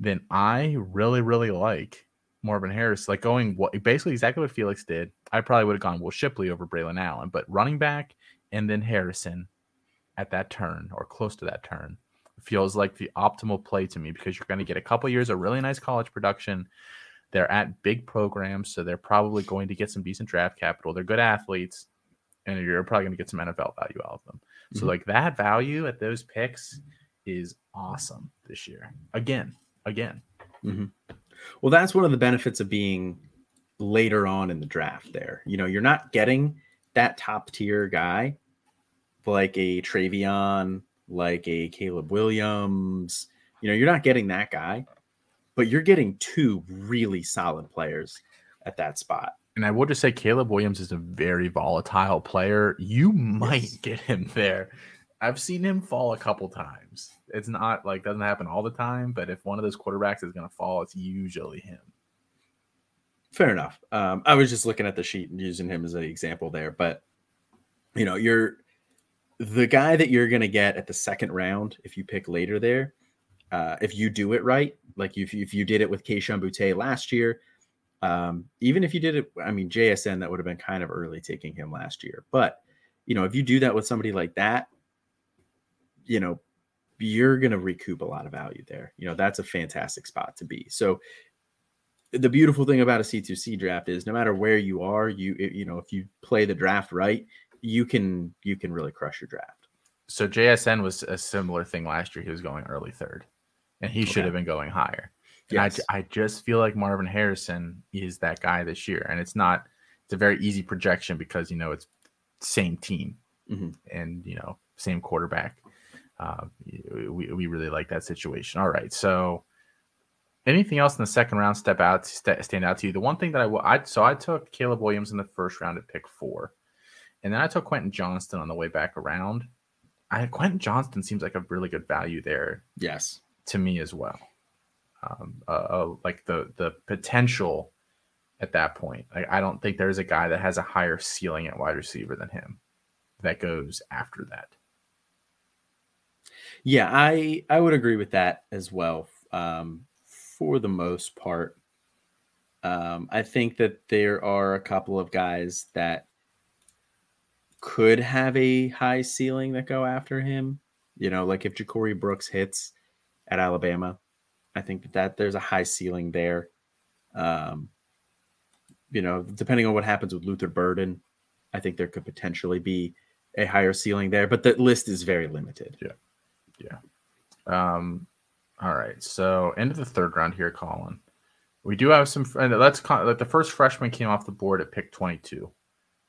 then I really, really like Marvin Harrison. Like going what basically exactly what Felix did. I probably would have gone Will Shipley over Braelon Allen, but running back and then Harrison at that turn or close to that turn feels like the optimal play to me because you're going to get a couple years of really nice college production. They're at big programs, so they're probably going to get some decent draft capital. They're good athletes, and you're probably going to get some N F L value out of them. Mm-hmm. So, like, that value at those picks is awesome this year. Again, again. Mm-hmm. Well, that's one of the benefits of being later on in the draft there. You know, you're not getting that top-tier guy like a Travion, like a Caleb Williams. You know, you're not getting that guy, but you're getting two really solid players at that spot. And I would just say Caleb Williams is a very volatile player. You might yes. get him there. I've seen him fall a couple times. It's not like doesn't happen all the time, but if one of those quarterbacks is going to fall, it's usually him. Fair enough. Um, I was just looking at the sheet and using him as an example there, but you know, you're, the guy that you're going to get at the second round, if you pick later there, uh, if you do it right, like if, if you did it with Kayshaun Boutte last year, um, even if you did it, I mean, J S N, that would have been kind of early taking him last year. But you know, if you do that with somebody like that, you know, you're going to recoup a lot of value there. You know, that's a fantastic spot to be. So the beautiful thing about a C two C draft is no matter where you are, you, you know, if you play the draft right, you can, you can really crush your draft. So J S N was a similar thing last year. He was going early third and he okay. should have been going higher. Yes. I, I just feel like Marvin Harrison is that guy this year. And it's not, it's a very easy projection because, you know, it's same team mm-hmm. and, you know, same quarterback. Uh, we, we really like that situation. All right. So anything else in the second round step out, st- stand out to you? The one thing that I will, I, so I took Caleb Williams in the first round at pick four, and then I took Quentin Johnston on the way back around. I Quentin Johnston seems like a really good value there. Yes. To me as well. Um, uh, uh, like the, the potential at that point, like, I don't think there's a guy that has a higher ceiling at wide receiver than him that goes after that. Yeah, I, I would agree with that as well. Um, for the most part, um, I think that there are a couple of guys that could have a high ceiling that go after him. You know, like if Ja'Cory Brooks hits at Alabama, I think that, that there's a high ceiling there. Um, you know, depending on what happens with Luther Burden, I think there could potentially be a higher ceiling there, but the list is very limited. Yeah. Yeah. Um, all right. So end of the third round here, Colin. We do have some, and let's let the first freshman came off the board at pick twenty-two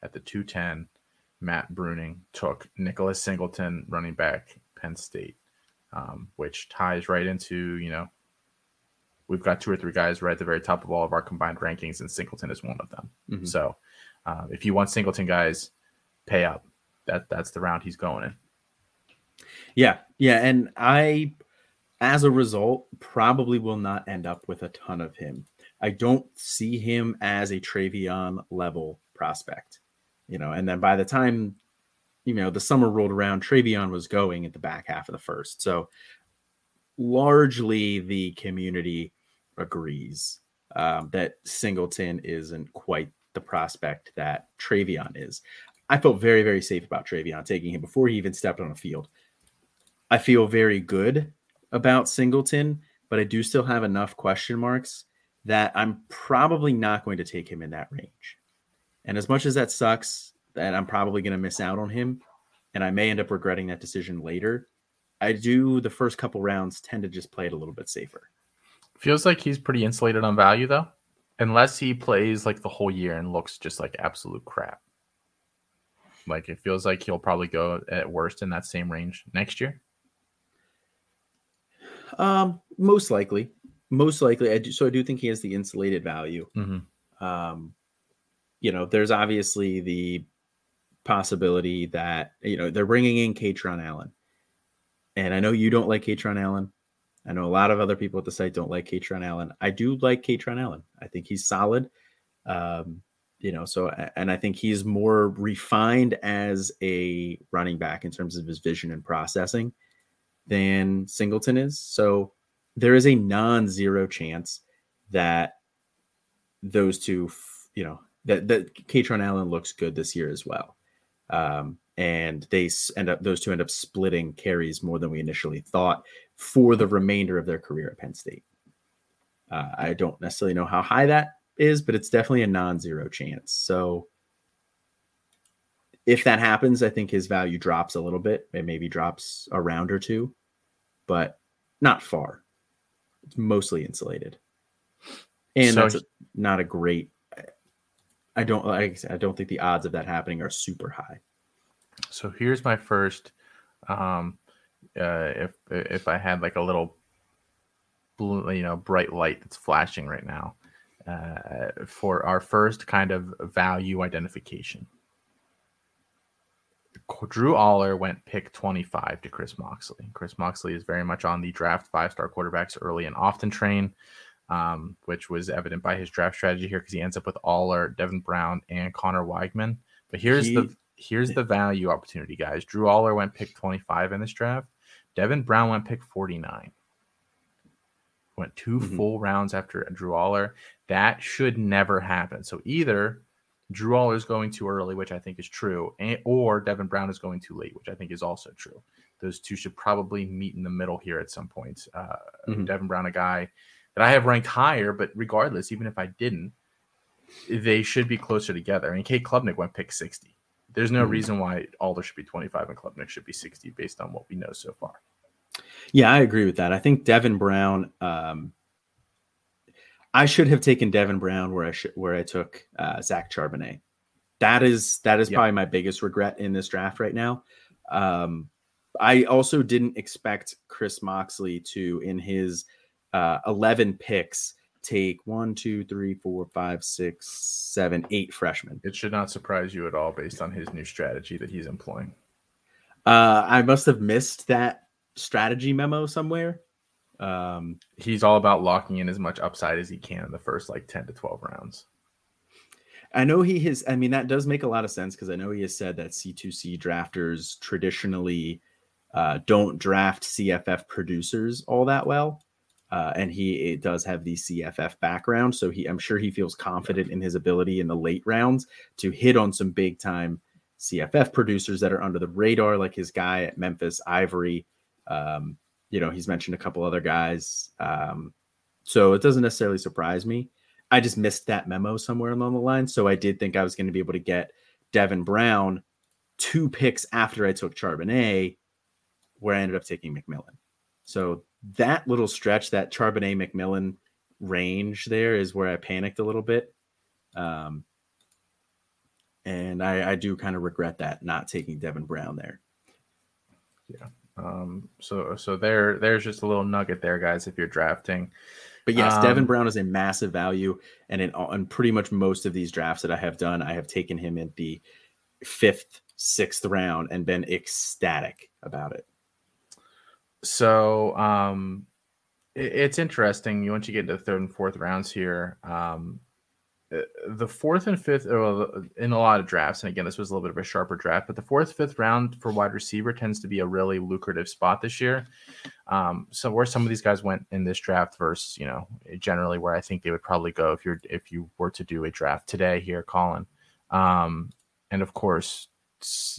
at the two ten. Matt Bruning took Nicholas Singleton, running back, Penn State, um, which ties right into, you know, we've got two or three guys right at the very top of all of our combined rankings, and Singleton is one of them. Mm-hmm. So uh, if you want Singleton guys, pay up. That That's the round he's going in. Yeah. Yeah. And I, as a result, probably will not end up with a ton of him. I don't see him as a Travion level prospect, you know, and then by the time, you know, the summer rolled around, Travion was going at the back half of the first. So largely the community agrees um, that Singleton isn't quite the prospect that Travion is. I felt very, very safe about Travion, taking him before he even stepped on a field. I feel very good about Singleton, but I do still have enough question marks that I'm probably not going to take him in that range. And as much as that sucks, that I'm probably going to miss out on him, and I may end up regretting that decision later, I do the first couple rounds tend to just play it a little bit safer. Feels like he's pretty insulated on value, though, unless he plays like the whole year and looks just like absolute crap. Like it feels like he'll probably go at worst in that same range next year. Um, most likely, most likely. I do, so I do think he has the insulated value. Mm-hmm. Um, you know, there's obviously the possibility that, you know, they're bringing in Kaytron Allen, and I know you don't like Kaytron Allen. I know a lot of other people at the site don't like Kaytron Allen. I do like Kaytron Allen. I think he's solid. Um, you know, so, and I think he's more refined as a running back in terms of his vision and processing than Singleton is. So there is a non-zero chance that those two, you know, that, that Kaytron Allen looks good this year as well. Um, and they end up, those two end up splitting carries more than we initially thought for the remainder of their career at Penn State. Uh, I don't necessarily know how high that is, but it's definitely a non-zero chance. So if that happens, I think his value drops a little bit. It maybe drops a round or two, but not far. It's mostly insulated. And so that's a, not a great, I don't like, I don't think the odds of that happening are super high. So here's my first, um, uh, if, if I had like a little blue, you know, bright light that's flashing right now, uh, for our first kind of value identification. Drew Aller went pick twenty-five to Chris Moxley. Chris Moxley is very much on the draft five-star quarterbacks early and often train, um, which was evident by his draft strategy here because he ends up with Aller, Devin Brown, and Connor Weigman. But here's he, the here's the value opportunity, guys. Drew Aller went pick twenty-five in this draft. Devin Brown went pick forty-nine. Went two mm-hmm. full rounds after Drew Aller. That should never happen. So either Drew Aller is going too early, which I think is true, and, or Devin Brown is going too late, which I think is also true. Those two should probably meet in the middle here at some point. Uh, mm-hmm. Devin Brown, a guy that I have ranked higher, but regardless, even if I didn't, they should be closer together. I mean, Kate Klubnik went pick sixty. There's no mm-hmm. reason why Aller should be twenty-five and Klubnik should be sixty based on what we know so far. Yeah, I agree with that. I think Devin Brown, um, I should have taken Devin Brown where I should, where I took uh, Zach Charbonnet. That is that is yeah. probably my biggest regret in this draft right now. Um, I also didn't expect Chris Moxley to, in his uh, eleven picks, take one, two, three, four, five, six, seven, eight freshmen. It should not surprise you at all based on his new strategy that he's employing. Uh, I must have missed that strategy memo somewhere. Um, he's all about locking in as much upside as he can in the first like ten to twelve rounds. I know he has, I mean, that does make a lot of sense because I know he has said that C two C drafters traditionally uh, don't draft C F F producers all that well. Uh, and he it does have the C F F background. So he, I'm sure he feels confident in his ability in the late rounds to hit on some big time C F F producers that are under the radar, like his guy at Memphis, Ivory. Um, You know, he's mentioned a couple other guys. Um, so it doesn't necessarily surprise me. I just missed that memo somewhere along the line. So I did think I was going to be able to get Devin Brown two picks after I took Charbonnet, where I ended up taking McMillan. So that little stretch, that Charbonnet-McMillan range there is where I panicked a little bit. Um, and I, I do kind of regret that, not taking Devin Brown there. Yeah. Um, so, so there, there's just a little nugget there, guys, if you're drafting, but yes, um, Devin Brown is a massive value. And in all, in pretty much most of these drafts that I have done, I have taken him in the fifth, sixth round and been ecstatic about it. So, um, it, it's interesting. Once you get into the third and fourth rounds here, um, the fourth and fifth in a lot of drafts, and again, this was a little bit of a sharper draft, but the fourth, fifth round for wide receiver tends to be a really lucrative spot this year. Um, so where some of these guys went in this draft versus, you know, generally where I think they would probably go if you're, if you were to do a draft today here, Colin. Um, and of course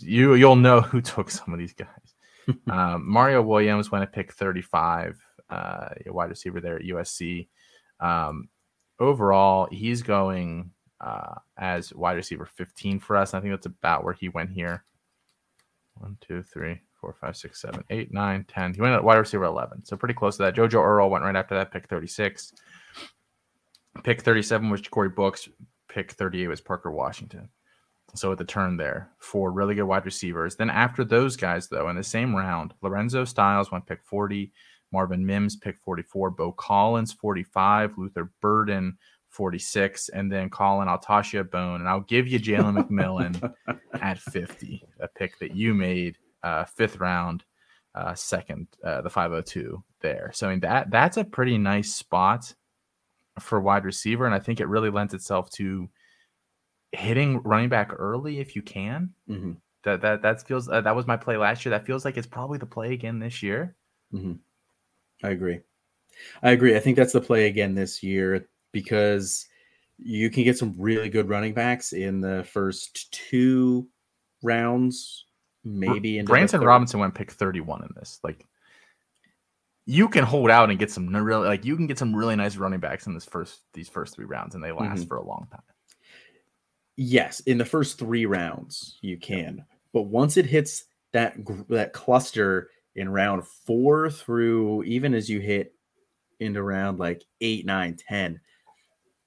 you, you'll know who took some of these guys. um, Mario Williams went to pick thirty-five, uh, wide receiver there at U S C. Um, Overall, he's going uh, as wide receiver fifteen for us. I think that's about where he went here. One, two, three, four, five, six, seven, eight, nine, ten. He went at wide receiver eleven, so pretty close to that. JoJo Earl went right after that, pick thirty-six. Pick thirty-seven was Corey Books. Pick thirty-eight was Parker Washington. So at the turn there, four really good wide receivers. Then after those guys, though, in the same round, Lorenzo Styles went pick forty. Marvin Mims, pick forty-four, Bo Collins, forty-five, Luther Burden, forty-six, and then Colin Altashia Bone. And I'll give you Jalen McMillan at fifty, a pick that you made, uh, fifth round, uh, second, uh, the five oh two there. So I mean, that that's a pretty nice spot for wide receiver. And I think it really lends itself to hitting running back early if you can. Mm-hmm. That that that feels uh, that was my play last year. That feels like it's probably the play again this year. Mm-hmm. I agree. I agree. I think that's the play again this year because you can get some really good running backs in the first two rounds, maybe. Branson Robinson went pick thirty-one in this. Like, you can hold out and get some really, like, you can get some really nice running backs in this first these first three rounds, and they last mm-hmm. for a long time. Yes, in the first three rounds you can, yeah. But once it hits that that cluster. In round four through even as you hit into round like eight, nine, ten,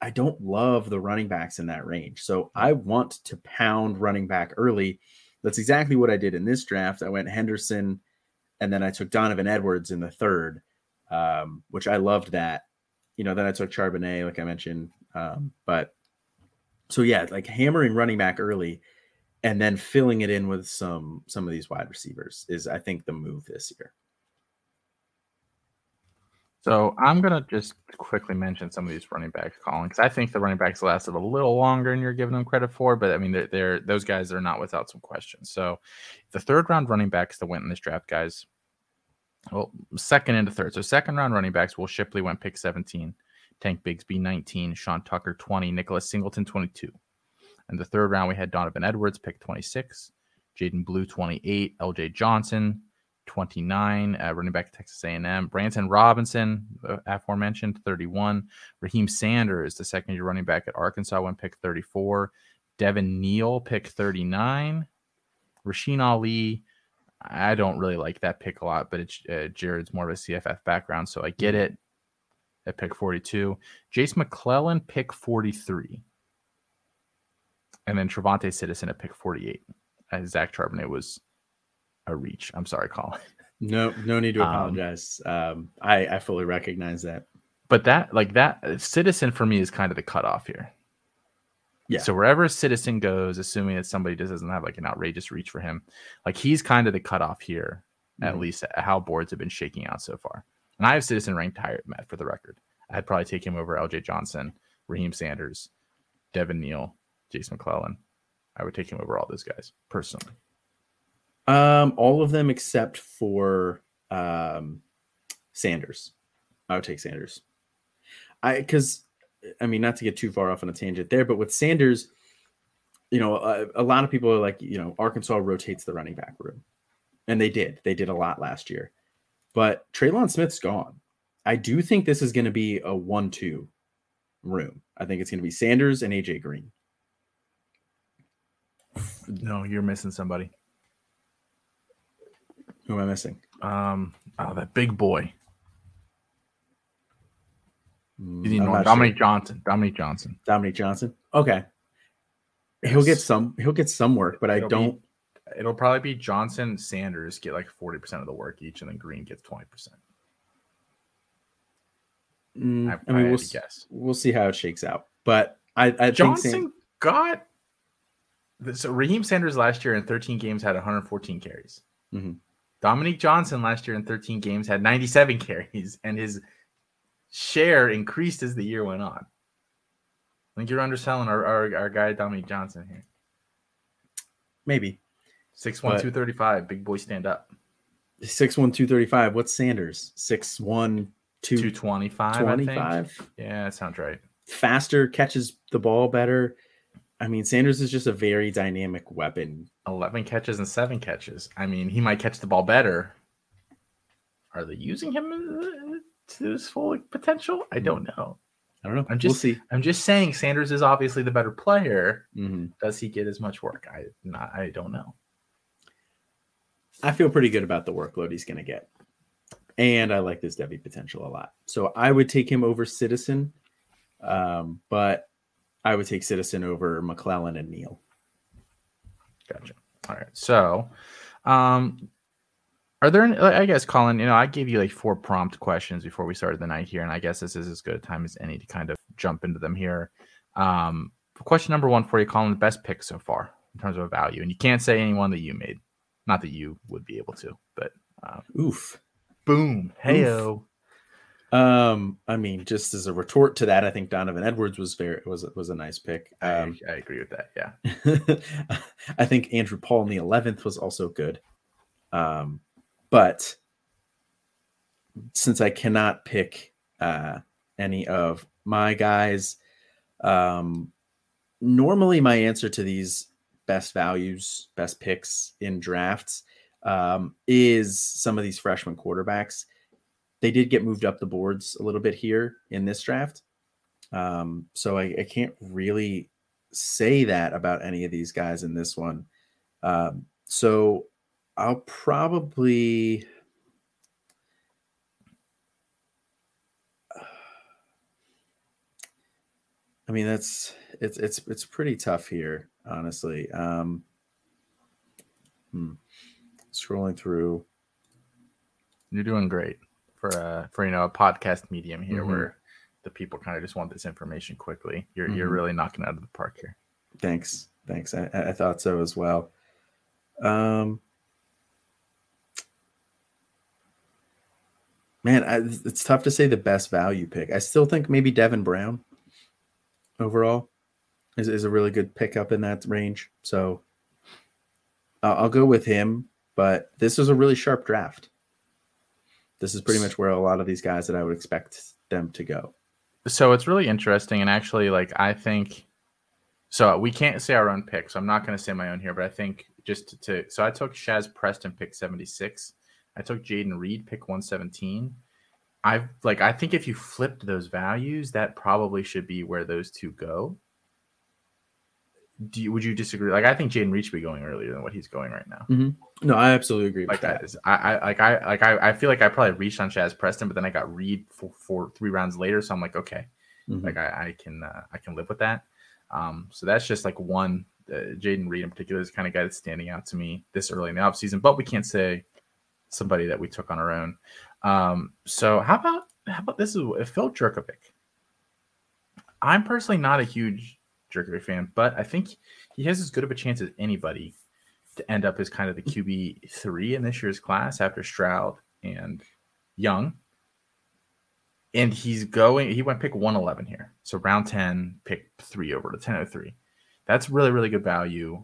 I don't love the running backs in that range. So I want to pound running back early. That's exactly what I did in this draft. I went Henderson and then I took Donovan Edwards in the third, um, which I loved that, you know, then I took Charbonnet, like I mentioned. Um, but so yeah, like hammering running back early and then filling it in with some some of these wide receivers is, I think, the move this year. So I'm going to just quickly mention some of these running backs, Colin, because I think the running backs lasted a little longer than you're giving them credit for, but, I mean, they're, they're, those guys are not without some questions. So the third-round running backs that went in this draft, guys, well, second into third. So second-round running backs, Will Shipley went pick seventeen, Tank Bigsby nineteen, Sean Tucker twenty, Nicholas Singleton twenty-two. In the third round, we had Donovan Edwards, pick twenty-six, Jaden Blue, twenty-eight, L J Johnson, twenty-nine, uh, running back to Texas A and M, Branson Robinson, uh, aforementioned, thirty-one, Raheem Sanders, the second-year running back at Arkansas, went pick thirty-four, Devin Neal, pick thirty-nine, Rasheen Ali. I don't really like that pick a lot, but it's uh, Jared's more of a C F F background, so I get it. At pick forty-two, Jace McClellan, pick forty-three, and then Trevante Citizen at pick forty-eight. Uh, Zach Charbonnet was a reach. I'm sorry, Colin. No, no need to apologize. Um, um, I, I fully recognize that. But that, like that, Citizen for me is kind of the cutoff here. Yeah. So wherever Citizen goes, assuming that somebody just doesn't have like an outrageous reach for him, like he's kind of the cutoff here, mm-hmm. at least how boards have been shaking out so far. And I have Citizen ranked higher, Matt, for the record. I'd probably take him over L J Johnson, Raheem Sanders, Devin Neal, Jace McClellan. I would take him over all those guys personally. Um, all of them except for um, Sanders. I would take Sanders. I because I mean, not to get too far off on a tangent there, but with Sanders, you know, a, a lot of people are like, you know, Arkansas rotates the running back room, and they did. They did a lot last year. But Traylon Smith's gone. I do think this is going to be a one two room. I think it's going to be Sanders and A J Green. No, you're missing somebody. Who am I missing? Um, oh, that big boy. Mm, Dominic sure. Johnson. Dominic Johnson. Dominic Johnson. Okay. He'll yes. get some. He'll get some work, but It'll I don't. Be- It'll probably be Johnson, Sanders get like forty percent of the work each, and then Green gets twenty percent. Mm, I, I mean, I we'll, guess. we'll see how it shakes out. But I, I Johnson think Johnson got – so Raheem Sanders last year in thirteen games had one hundred fourteen carries. Mm-hmm. Dominic Johnson last year in thirteen games had ninety-seven carries, and his share increased as the year went on. I think you're underselling our, our, our guy Dominic Johnson here. Maybe. six one, two thirty-five, big boy stand up. six one, two thirty-five. What's Sanders? six one, two twenty-five. twenty-five. Yeah, that sounds right. Faster, catches the ball better. I mean, Sanders is just a very dynamic weapon. eleven catches and seven catches. I mean, he might catch the ball better. Are they using him to his full potential? I don't know. I don't know. I'm just, we'll see. I'm just saying Sanders is obviously the better player. Mm-hmm. Does he get as much work? I not. I don't know. I feel pretty good about the workload he's going to get. And I like this Debbie potential a lot. So I would take him over Citizen, um, but I would take Citizen over McClellan and Neal. Gotcha. All right. So um, are there any, I guess, Colin, you know, I gave you like four prompt questions before we started the night here. And I guess this is as good a time as any to kind of jump into them here. Um, question number one for you, Colin, the best pick so far in terms of a value. And you can't say anyone that you made. Not that you would be able to, but um, oof, boom, heyo. Um, I mean, just as a retort to that, I think Donovan Edwards was very was was a nice pick. Um, I, I agree with that. Yeah, I think Andrew Paul in the eleventh was also good. Um, but since I cannot pick uh, any of my guys, um, normally my answer to these. Best values, best picks in drafts um, is some of these freshman quarterbacks. They did get moved up the boards a little bit here in this draft. Um, so I, I can't really say that about any of these guys in this one. Um, so I'll probably, I mean, that's, it's, it's, it's pretty tough here. Honestly, um, hmm. scrolling through. You're doing great for uh, for you know a podcast medium here, mm-hmm. where the people kind of just want this information quickly. You're mm-hmm. you're really knocking it out of the park here. Thanks, thanks. I, I thought so as well. Um, man, I, it's tough to say the best value pick. I still think maybe Devin Brown overall. Is, is a really good pickup in that range. So uh, I'll go with him, but this is a really sharp draft. This is pretty much where a lot of these guys that I would expect them to go. So it's really interesting. And actually, like, I think, So we can't say our own picks. So I'm not going to say my own here, but I think just to, to – so I took Shaz Preston, pick seventy-six. I took Jaden Reed, pick one seventeen. I've like I think if you flipped those values, that probably should be where those two go. Do you, would you disagree? Like, I think Jaden Reed should be going earlier than what he's going right now. Mm-hmm. No, I absolutely agree. Like with that, that is, I, I like I like I, I feel like I probably reached on Shaz Preston, but then I got Reed for, for three rounds later, so I'm like, okay, mm-hmm. like I, I can uh, I can live with that. Um, so that's just like one uh, Jaden Reed in particular is the kind of guy that's standing out to me this early in the offseason, but we can't say somebody that we took on our own. Um, so how about how about this is Phil Jerkovic. I'm personally not a huge Jerkovic fan, but I think he has as good of a chance as anybody to end up as kind of the Q B three in this year's class after Stroud and Young. And he's going, he went pick one eleven here. So round ten, pick three over to ten oh three. That's really, really good value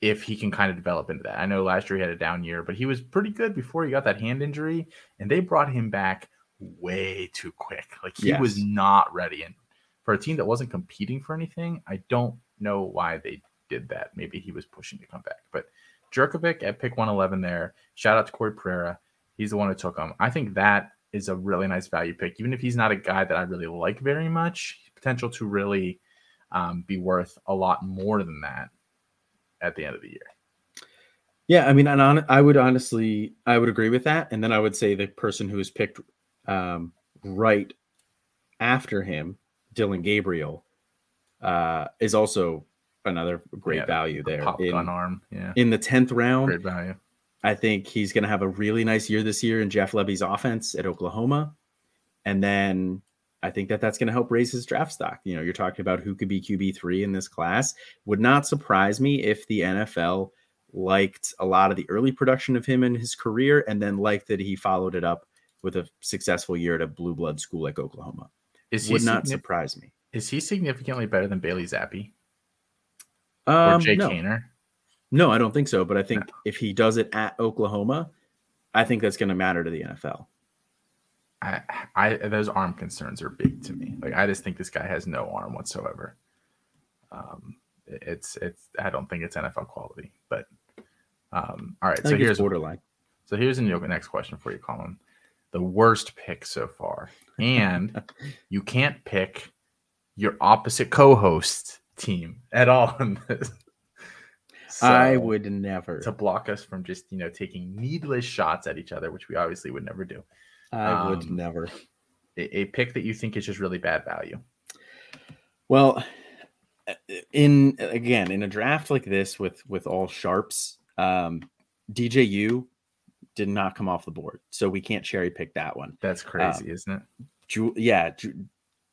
if he can kind of develop into that. I know last year he had a down year, but he was pretty good before he got that hand injury, and they brought him back way too quick. Like he yes. was not ready. And for a team that wasn't competing for anything, I don't know why they did that. Maybe he was pushing to come back. But Jerkovic at pick one eleven there. Shout out to Corey Pereira. He's the one who took him. I think that is a really nice value pick. Even if he's not a guy that I really like very much, potential to really um, be worth a lot more than that at the end of the year. Yeah, I mean, and on, I would honestly, I would agree with that. And then I would say the person who is picked um, right after him, Dylan Gabriel, uh, is also another great yeah, value there. Pop in, gun arm. Yeah. In the tenth round. Great value. I think he's going to have a really nice year this year in Jeff Levy's offense at Oklahoma. And then I think that that's going to help raise his draft stock. You know, you're talking about who could be Q B three in this class. Would not surprise me if the N F L liked a lot of the early production of him in his career and then liked that he followed it up with a successful year at a blue blood school like Oklahoma. Is Would not signif- surprise me. Is he significantly better than Bailey Zappi? Um, or Jay no. Kaner? No, I don't think so. But I think no. if he does it at Oklahoma, I think that's going to matter to the N F L. I, I, those arm concerns are big to me. Like, I just think this guy has no arm whatsoever. Um, it's, it's, I don't think it's N F L quality, but, um, all right. So here's borderline. So here's the next question for you, Colin. The worst pick so far, and you can't pick your opposite co-host team at all in this. So, I would never to block us from just, you know, taking needless shots at each other, which we obviously would never do. I um, would never a, a pick that you think is just really bad value. Well, in again, in a draft like this with, with all sharps, um, D J U did not come off the board. So we can't cherry pick that one. That's crazy. Um, isn't it? Ju- yeah. Ju-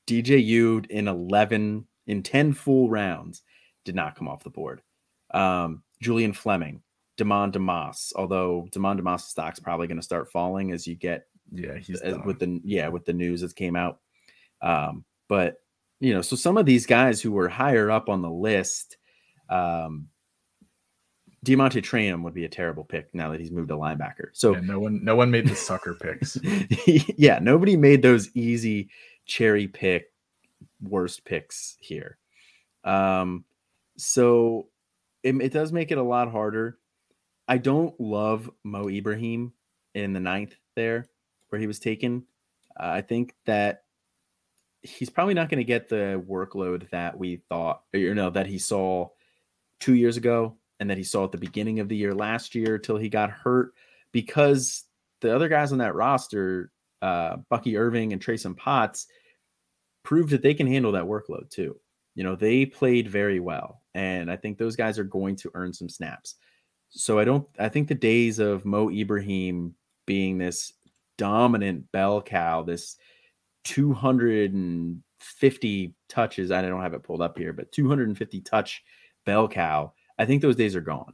D J U in eleven in ten full rounds did not come off the board. Um, Julian Fleming, Damon Demas, although Damon Demas' stock's probably going to start falling as you get, yeah, he's as, with the, yeah, with the news that came out. Um, but you know, so some of these guys who were higher up on the list, um, Diamante Traynham would be a terrible pick now that he's moved to linebacker. So yeah, no one, no one made the sucker picks. Yeah. Nobody made those easy cherry pick worst picks here. Um, so It, it does make it a lot harder. I don't love Mo Ibrahim in the ninth there where he was taken. Uh, I think that he's probably not going to get the workload that we thought, or, you know, that he saw two years ago and that he saw at the beginning of the year last year till he got hurt, because the other guys on that roster, uh, Bucky Irving and Trayson Potts, proved that they can handle that workload too. You know, they played very well. And I think those guys are going to earn some snaps. So I don't, I think the days of Mo Ibrahim being this dominant bell cow, this two hundred fifty touches, I don't have it pulled up here, but two hundred fifty touch bell cow, I think those days are gone.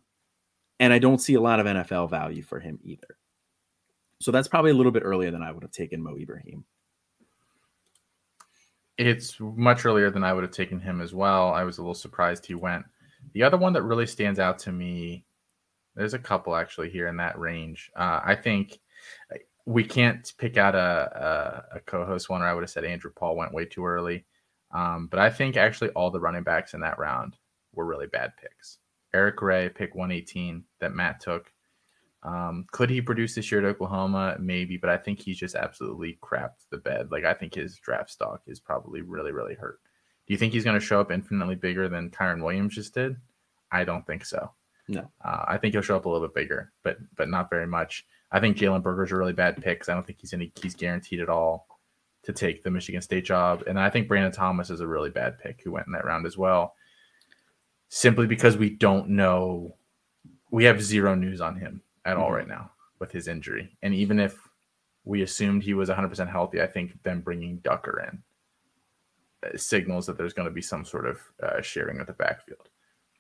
And I don't see a lot of N F L value for him either. So that's probably a little bit earlier than I would have taken Mo Ibrahim. It's much earlier than I would have taken him as well. I was a little surprised he went. The other one that really stands out to me, there's a couple actually here in that range. Uh, I think we can't pick out a, a, a co-host one, or I would have said Andrew Paul went way too early. Um, but I think actually all the running backs in that round were really bad picks. Eric Ray, pick one eighteen that Matt took. Um, could he produce this year at Oklahoma? Maybe, but I think he's just absolutely crapped the bed. Like, I think his draft stock is probably really, really hurt. Do you think he's going to show up infinitely bigger than Kyren Williams just did? I don't think so. No. Uh, I think he'll show up a little bit bigger, but but not very much. I think Jalen Berger's a really bad pick because I don't think he's any he's guaranteed at all to take the Michigan State job. And I think Brandon Thomas is a really bad pick who went in that round as well, simply because we don't know. We have zero news on him at all right now with his injury. And even if we assumed he was one hundred percent healthy, I think them bringing Ducker in signals that there's going to be some sort of uh, sharing of the backfield.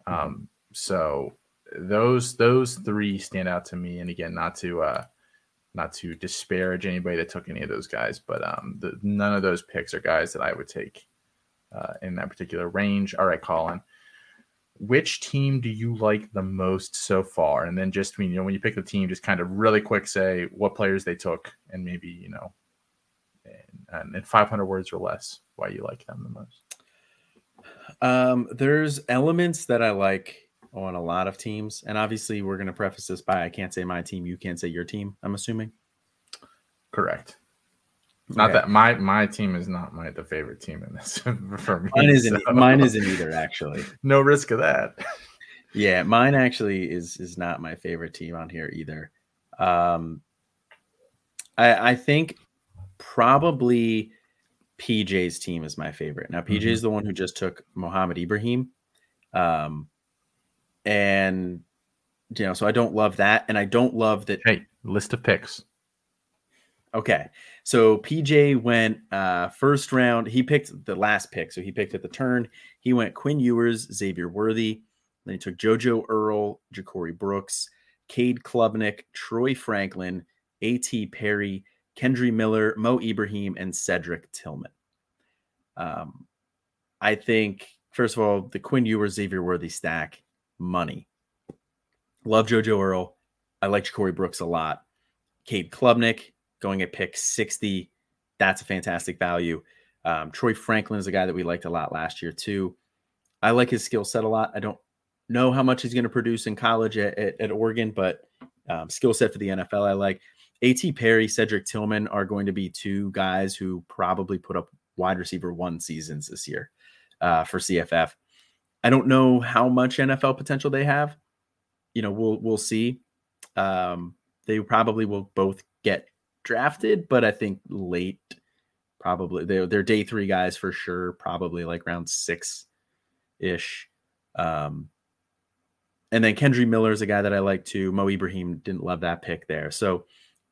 Um, so those those three stand out to me. And again, not to uh, not to disparage anybody that took any of those guys, but um, the, none of those picks are guys that I would take uh, in that particular range. All right, Colin, which team do you like the most so far? And then just, you know, when you pick the team, just kind of really quick say what players they took and maybe, you know, in, in five hundred words or less, why you like them the most. Um, there's elements that I like on a lot of teams. And obviously we're going to preface this by, I can't say my team. You can't say your team, I'm assuming. Correct. Not okay. that my, my team is not my the favorite team in this for me. Mine isn't, so. mine isn't either, actually. No risk of that. Yeah, mine actually is is not my favorite team on here either. Um, I I think probably P J's team is my favorite. Now, P J is mm-hmm. the one who just took Mohamed Ibrahim, um, and you know, so I don't love that, and I don't love that. Hey, list of picks. Okay, so P J went uh, first round. He picked the last pick, so he picked at the turn. He went Quinn Ewers, Xavier Worthy. Then he took JoJo Earl, Ja'Cory Brooks, Cade Klubnik, Troy Franklin, A T. Perry, Kendry Miller, Mo Ibrahim, and Cedric Tillman. Um, I think, first of all, the Quinn Ewers, Xavier Worthy stack, money. Love JoJo Earl. I like Ja'Cory Brooks a lot. Cade Klubnik, going at pick sixty, that's a fantastic value. Um, Troy Franklin is a guy that we liked a lot last year too. I like his skill set a lot. I don't know how much he's going to produce in college at, at, at Oregon, but um, skill set for the N F L I like. A T. Perry, Cedric Tillman are going to be two guys who probably put up wide receiver one seasons this year uh, for C F F. I don't know how much N F L potential they have. You know, we'll we'll see. Um, they probably will both get drafted, but I think late, probably they're, they're day three guys for sure, probably like round six ish. Um, and then Kendry Miller is a guy that I like too. Mo Ibrahim, didn't love that pick there. So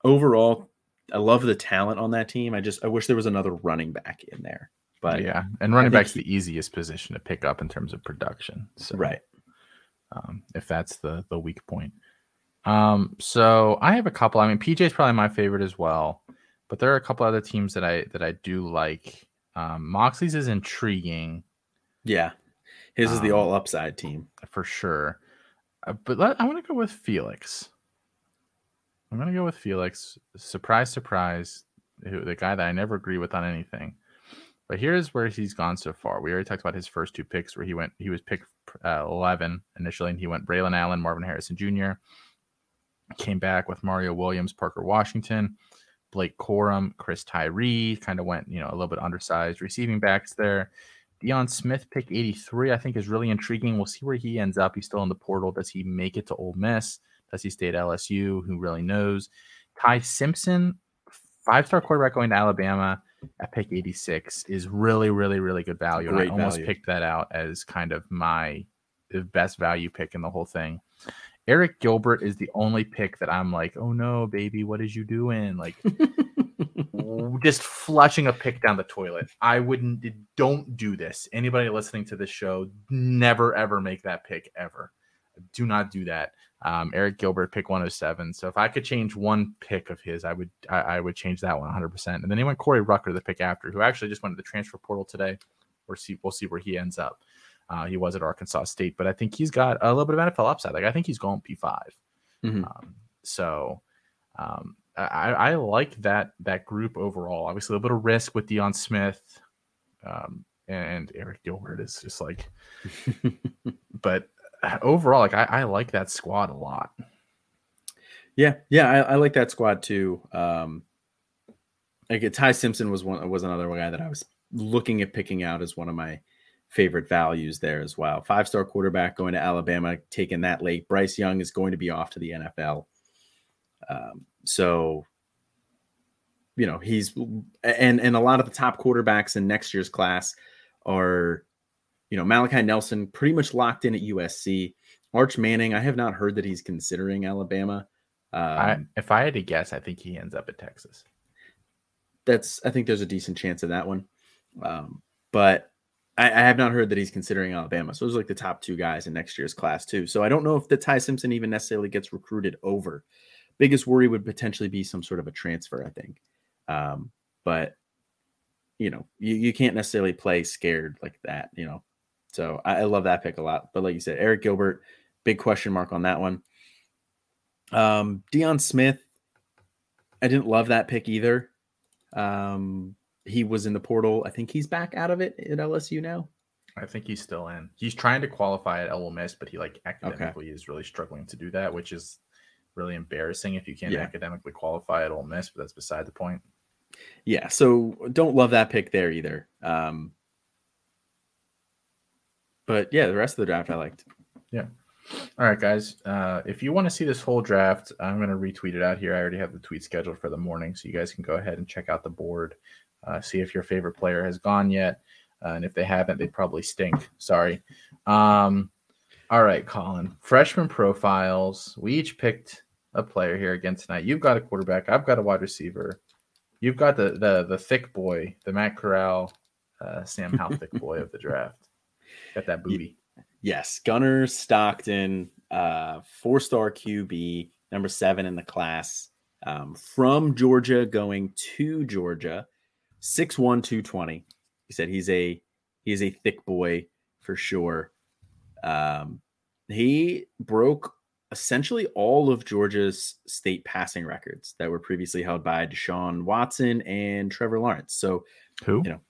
overall, I love the talent on that team. I just, I wish there was another running back in there, but yeah. And running back's he, the easiest position to pick up in terms of production. So, right. Um, if that's the, the weak point. Um, so I have a couple. I mean, P J is probably my favorite as well, but there are a couple other teams that I that I do like. Um, Moxley's is intriguing. Yeah, his um, is the all upside team for sure. Uh, but let, I want to go with Felix. I'm going to go with Felix. Surprise, surprise! Who, the guy that I never agree with on anything. But here's where he's gone so far. We already talked about his first two picks, where he went. He was pick uh, eleven initially, and he went Braylon Allen, Marvin Harrison Junior Came back with Mario Williams, Parker Washington, Blake Corum, Chris Tyree, kind of went, you know, a little bit undersized receiving backs there. Deion Smith, pick eighty-three, I think is really intriguing. We'll see where he ends up. He's still in the portal. Does he make it to Ole Miss? Does he stay at L S U? Who really knows? Ty Simpson, five-star quarterback going to Alabama at pick eighty-six, is really, really, really good value. Great I almost value. Picked that out as kind of my best value pick in the whole thing. Eric Gilbert is the only pick that I'm like, oh no, baby, what is you doing? Like, just flushing a pick down the toilet. I wouldn't, don't do this. Anybody listening to this show, never, ever make that pick ever. Do not do that. Um, Eric Gilbert, pick one oh seven. So if I could change one pick of his, I would, I, I would change that one one hundred percent. And then he went Corey Rucker, the pick after, who actually just went to the transfer portal today. We'll see, we'll see where he ends up. Uh, he was at Arkansas State, but I think he's got a little bit of N F L upside. Like, I think he's going P five. Mm-hmm. Um, so um, I, I like that that group overall. Obviously, a little bit of risk with Deion Smith. Um, and Eric Gilbert is just like, but overall, like I, I like that squad a lot. Yeah. Yeah. I, I like that squad too. Um, like Ty Simpson was one, was another guy that I was looking at picking out as one of my favorite values there as well. Five-star quarterback going to Alabama, taking that late. Bryce Young is going to be off to the N F L. Um, so, you know, he's, and, and a lot of the top quarterbacks in next year's class are, you know, Malachi Nelson pretty much locked in at U S C. Arch Manning, I have not heard that he's considering Alabama. Um, I, if I had to guess, I think he ends up at Texas. That's, I think there's a decent chance of that one. Um, but I, I have not heard that he's considering Alabama. So it was like the top two guys in next year's class too. So I don't know if the Ty Simpson even necessarily gets recruited over. Biggest worry would potentially be some sort of a transfer, I think. Um, but you know, you, you can't necessarily play scared like that, you know? So I, I love that pick a lot, but like you said, Eric Gilbert, big question mark on that one. Um, Deion Smith, I didn't love that pick either. Um, He was in the portal. I think he's back out of it at L S U now. I think he's still in. He's trying to qualify at Ole Miss, but he like academically okay. is really struggling to do that, which is really embarrassing if you can't yeah. academically qualify at Ole Miss, but that's beside the point. Yeah, so don't love that pick there either. Um, but yeah, the rest of the draft I liked. Yeah. All right, guys. Uh, if you want to see this whole draft, I'm going to retweet it out here. I already have the tweet scheduled for the morning, so you guys can go ahead and check out the board. Uh, see if your favorite player has gone yet. Uh, and if they haven't, they probably stink. Sorry. Um, all right, Colin. Freshman profiles. We each picked a player here again tonight. You've got a quarterback. I've got a wide receiver. You've got the the the thick boy, the Matt Corral, uh, Sam Howell thick boy of the draft. Got that booty. Yes. Gunner Stockton, uh, four-star Q B, number seven in the class, um, from Georgia going to Georgia. six one, two twenty. He said he's a he's a thick boy for sure. Um, he broke essentially all of Georgia's state passing records that were previously held by Deshaun Watson and Trevor Lawrence. So who? You know,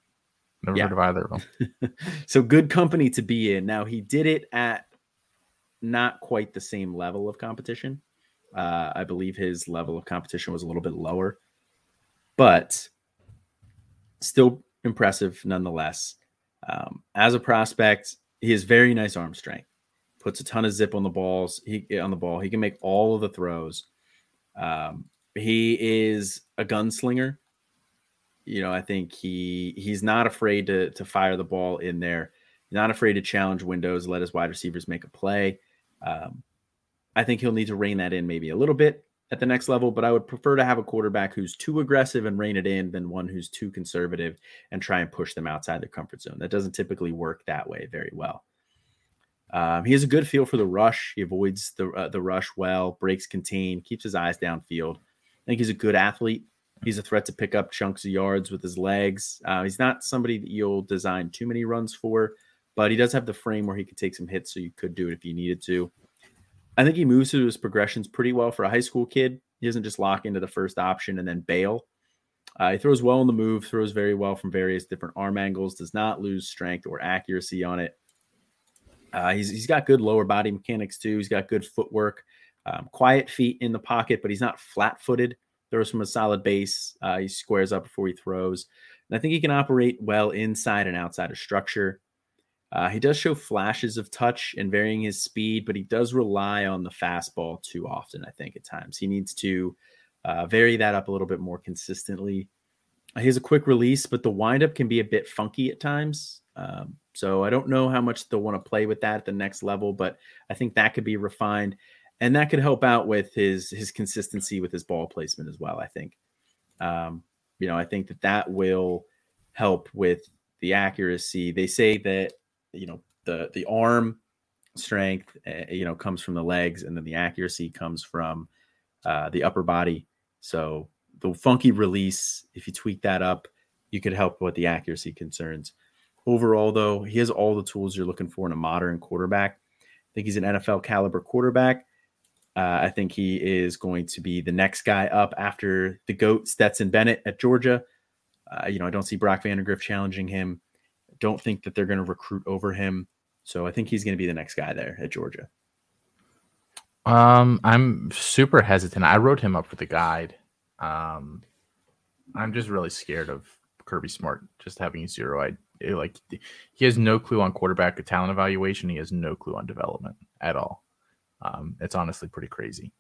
never yeah. heard of either of them. So good company to be in. Now he did it at not quite the same level of competition. Uh, I believe his level of competition was a little bit lower, but still impressive nonetheless. Um, as a prospect, he has very nice arm strength. Puts a ton of zip on the balls. He on the ball. He can make all of the throws. Um, he is a gunslinger. You know, I think he he's not afraid to to fire the ball in there. He's not afraid to challenge windows. Let his wide receivers make a play. Um, I think he'll need to rein that in maybe a little bit at the next level, but I would prefer to have a quarterback who's too aggressive and rein it in than one who's too conservative and try and push them outside their comfort zone. That doesn't typically work that way very well. Um, he has a good feel for the rush. He avoids the uh, the rush well, breaks contain, keeps his eyes downfield. I think he's a good athlete. He's a threat to pick up chunks of yards with his legs. Uh, he's not somebody that you'll design too many runs for, but he does have the frame where he could take some hits, so you could do it if you needed to. I think he moves through his progressions pretty well for a high school kid. He doesn't just lock into the first option and then bail. Uh, he throws well on the move, throws very well from various different arm angles, does not lose strength or accuracy on it. Uh, he's, he's got good lower body mechanics too. He's got good footwork, um, quiet feet in the pocket, but he's not flat-footed. Throws from a solid base. Uh, he squares up before he throws. And I think he can operate well inside and outside of structure. Uh, he does show flashes of touch and varying his speed, but he does rely on the fastball too often, I think, at times. He needs to uh, vary that up a little bit more consistently. Uh, he has a quick release, but the windup can be a bit funky at times. Um, so I don't know how much they'll want to play with that at the next level, but I think that could be refined. And that could help out with his his consistency with his ball placement as well, I think. Um, you know, I think that that will help with the accuracy. They say that, you know, the, the arm strength, uh, you know, comes from the legs, and then the accuracy comes from uh, the upper body. So the funky release, if you tweak that up, you could help with the accuracy concerns. Overall, though, he has all the tools you're looking for in a modern quarterback. I think he's an N F L caliber quarterback. Uh, I think he is going to be the next guy up after the GOAT Stetson Bennett at Georgia. Uh, you know, I don't see Brock Vandergriff challenging him. don't think that they're going to recruit over him. So I think he's going to be the next guy there at Georgia. Um, I'm super hesitant. I wrote him up for the guide. Um, I'm just really scared of Kirby Smart just having zero. I like he has no clue on quarterback or talent evaluation. He has no clue on development at all. Um, it's honestly pretty crazy.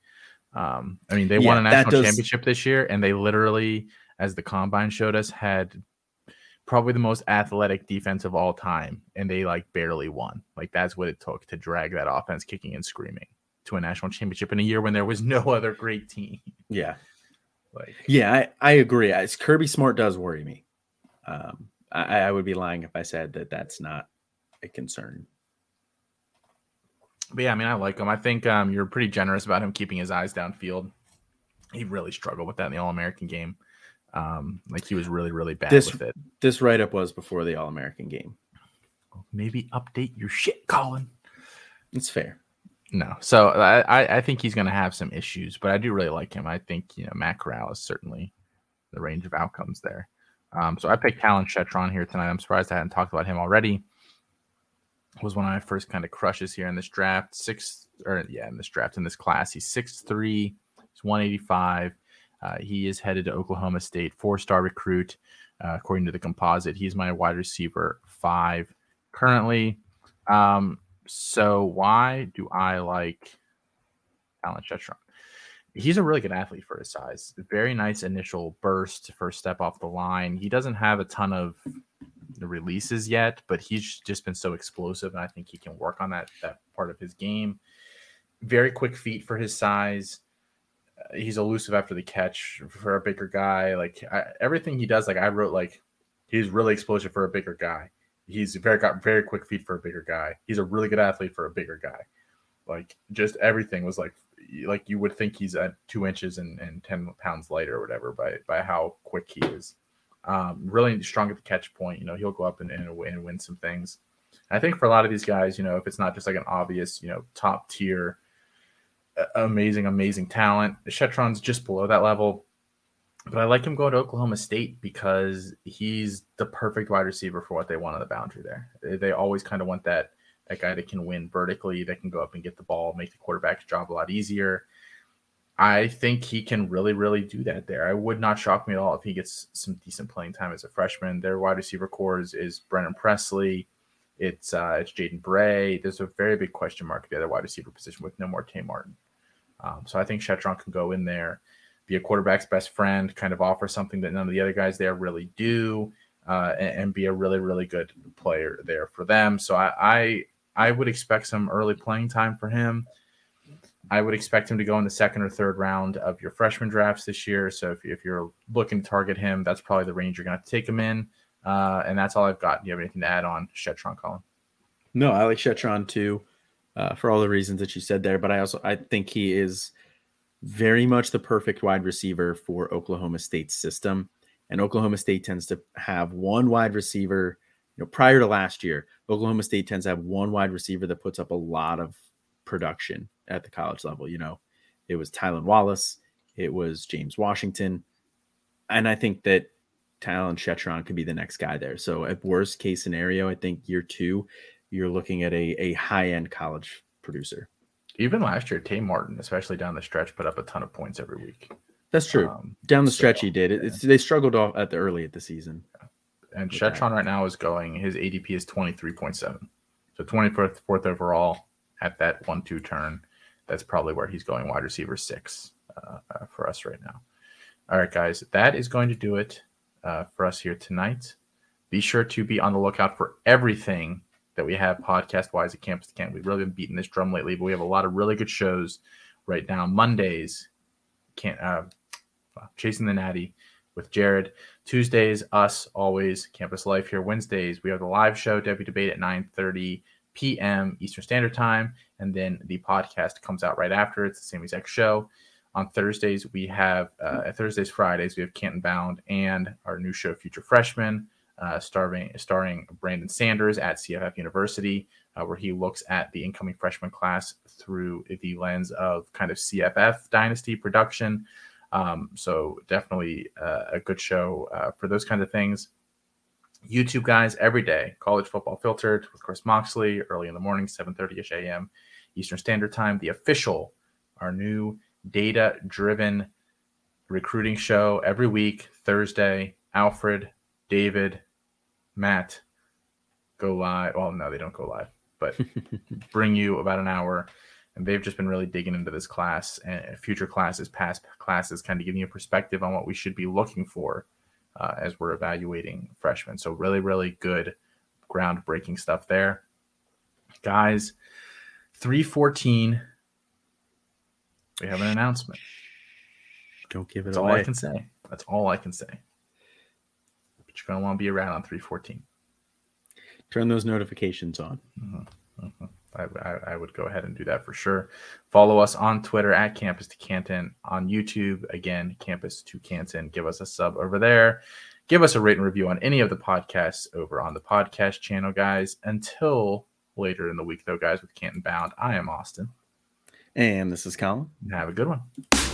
Um, I mean, they yeah, won a national does... championship this year, and they literally, as the combine showed us, had probably the most athletic defense of all time, and they like barely won. Like that's what it took to drag that offense kicking and screaming to a national championship in a year when there was no other great team. Yeah. Like, yeah, I, I agree. As Kirby Smart does worry me. Um, I, I would be lying if I said that that's not a concern. But yeah, I mean, I like him. I think um, you're pretty generous about him keeping his eyes downfield. He really struggled with that in the All-American game. Um, like he was really, really bad this, with it. This write-up was before the All-American game. Maybe update your shit, Colin. It's fair. No, so I, I think he's going to have some issues, but I do really like him. I think, you know, Matt Corral is certainly the range of outcomes there. Um, so I picked Talon Chetron here tonight. I'm surprised I hadn't talked about him already. Was one of my first kind of crushes here in this draft. Sixth, or yeah, in this draft, in this class. He's six three, he's one eighty-five. Uh, he is headed to Oklahoma State, four-star recruit, uh, according to the composite. He's my wide receiver five currently. Um, So why do I like Talon Chetron? He's a really good athlete for his size. Very nice initial burst, first step off the line. He doesn't have a ton of releases yet, but he's just been so explosive, and I think he can work on that, that part of his game. Very quick feet for his size. Uh, he's elusive after the catch for a bigger guy. Like I, everything he does, like I wrote, like he's really explosive for a bigger guy. He's very got very quick feet for a bigger guy. He's a really good athlete for a bigger guy. Like just everything was like, like you would think he's at two inches and, and ten pounds lighter or whatever by by how quick he is. Um, really strong at the catch point. You know, he'll go up and, and, and win some things. I think for a lot of these guys, you know, if it's not just like an obvious, you know, top tier, uh, amazing, amazing talent, Chetron's just below that level. But I like him going to Oklahoma State because he's the perfect wide receiver for what they want on the boundary there. They always kind of want that, that guy that can win vertically, that can go up and get the ball, make the quarterback's job a lot easier. I think he can really, really do that there. I would not shock me at all if he gets some decent playing time as a freshman. Their wide receiver core is, is Brennan Presley. It's uh, it's Jaden Bray. There's a very big question mark at the other wide receiver position with no more Tay Martin. Um, so I think Chetron can go in there, be a quarterback's best friend, kind of offer something that none of the other guys there really do, uh, and, and be a really, really good player there for them. So I, I I would expect some early playing time for him. I would expect him to go in the second or third round of your freshman drafts this year. So if, if you're looking to target him, that's probably the range you're going to have to take him in. Uh, and that's all I've got. Do you have anything to add on Chetron, Colin? No, I like Chetron too, uh, for all the reasons that you said there. But I also I think he is – very much the perfect wide receiver for Oklahoma State's system. And Oklahoma State tends to have one wide receiver, you know, prior to last year, Oklahoma State tends to have one wide receiver that puts up a lot of production at the college level. You know, it was Tylan Wallace. It was James Washington. And I think that Talon Chetron could be the next guy there. So at worst case scenario, I think year two, you're looking at a, a high-end college producer. Even last year, Tay Martin, especially down the stretch, put up a ton of points every week. That's true. Um, down the so, stretch, he did. It, yeah. It's, they struggled off at the early of the season. Yeah. And Chetron right now is going, his A D P is twenty-three point seven. So twenty-fourth overall at that one two turn. That's probably where he's going wide receiver six uh, uh, for us right now. All right, guys, that is going to do it uh, for us here tonight. Be sure to be on the lookout for everything that we have podcast-wise at Campus Decanton. We've really been beating this drum lately, but we have a lot of really good shows right now. Mondays, can't, uh, Chasing the Natty with Jared. Tuesdays, us, always, Campus Life here. Wednesdays, we have the live show, Debbie Debate, at nine thirty p.m. Eastern Standard Time, and then the podcast comes out right after. It's the same exact show. On Thursdays, we have, uh, Thursdays, Fridays, we have Canton Bound and our new show, Future Freshmen. Uh, starring, starring Brandon Sanders at C F F University, uh, where he looks at the incoming freshman class through the lens of kind of C F F dynasty production. Um, so definitely uh, a good show uh, for those kinds of things. YouTube guys every day. College Football Filtered with Chris Moxley early in the morning, seven thirty-ish a.m. Eastern Standard Time. The Official, our new data-driven recruiting show every week, Thursday. Alfred, David, Matt go live. Well, no, they don't go live, but bring you about an hour. And they've just been really digging into this class and future classes, past classes, kind of giving you a perspective on what we should be looking for uh, as we're evaluating freshmen. So really, really good groundbreaking stuff there. Guys, three fourteen, we have an announcement. Don't give it That's away. That's all I can say. That's all I can say. But you're going to want to be around on three fourteen. Turn those notifications on. Mm-hmm. Mm-hmm. I, I would go ahead and do that for sure. Follow us on Twitter at Campus Decanton, on YouTube, again, Campus Decanton. Give us a sub over there. Give us a rate and review on any of the podcasts over on the podcast channel, guys. Until later in the week, though, guys, with Canton Bound, I am Austin. And this is Colin. Have a good one.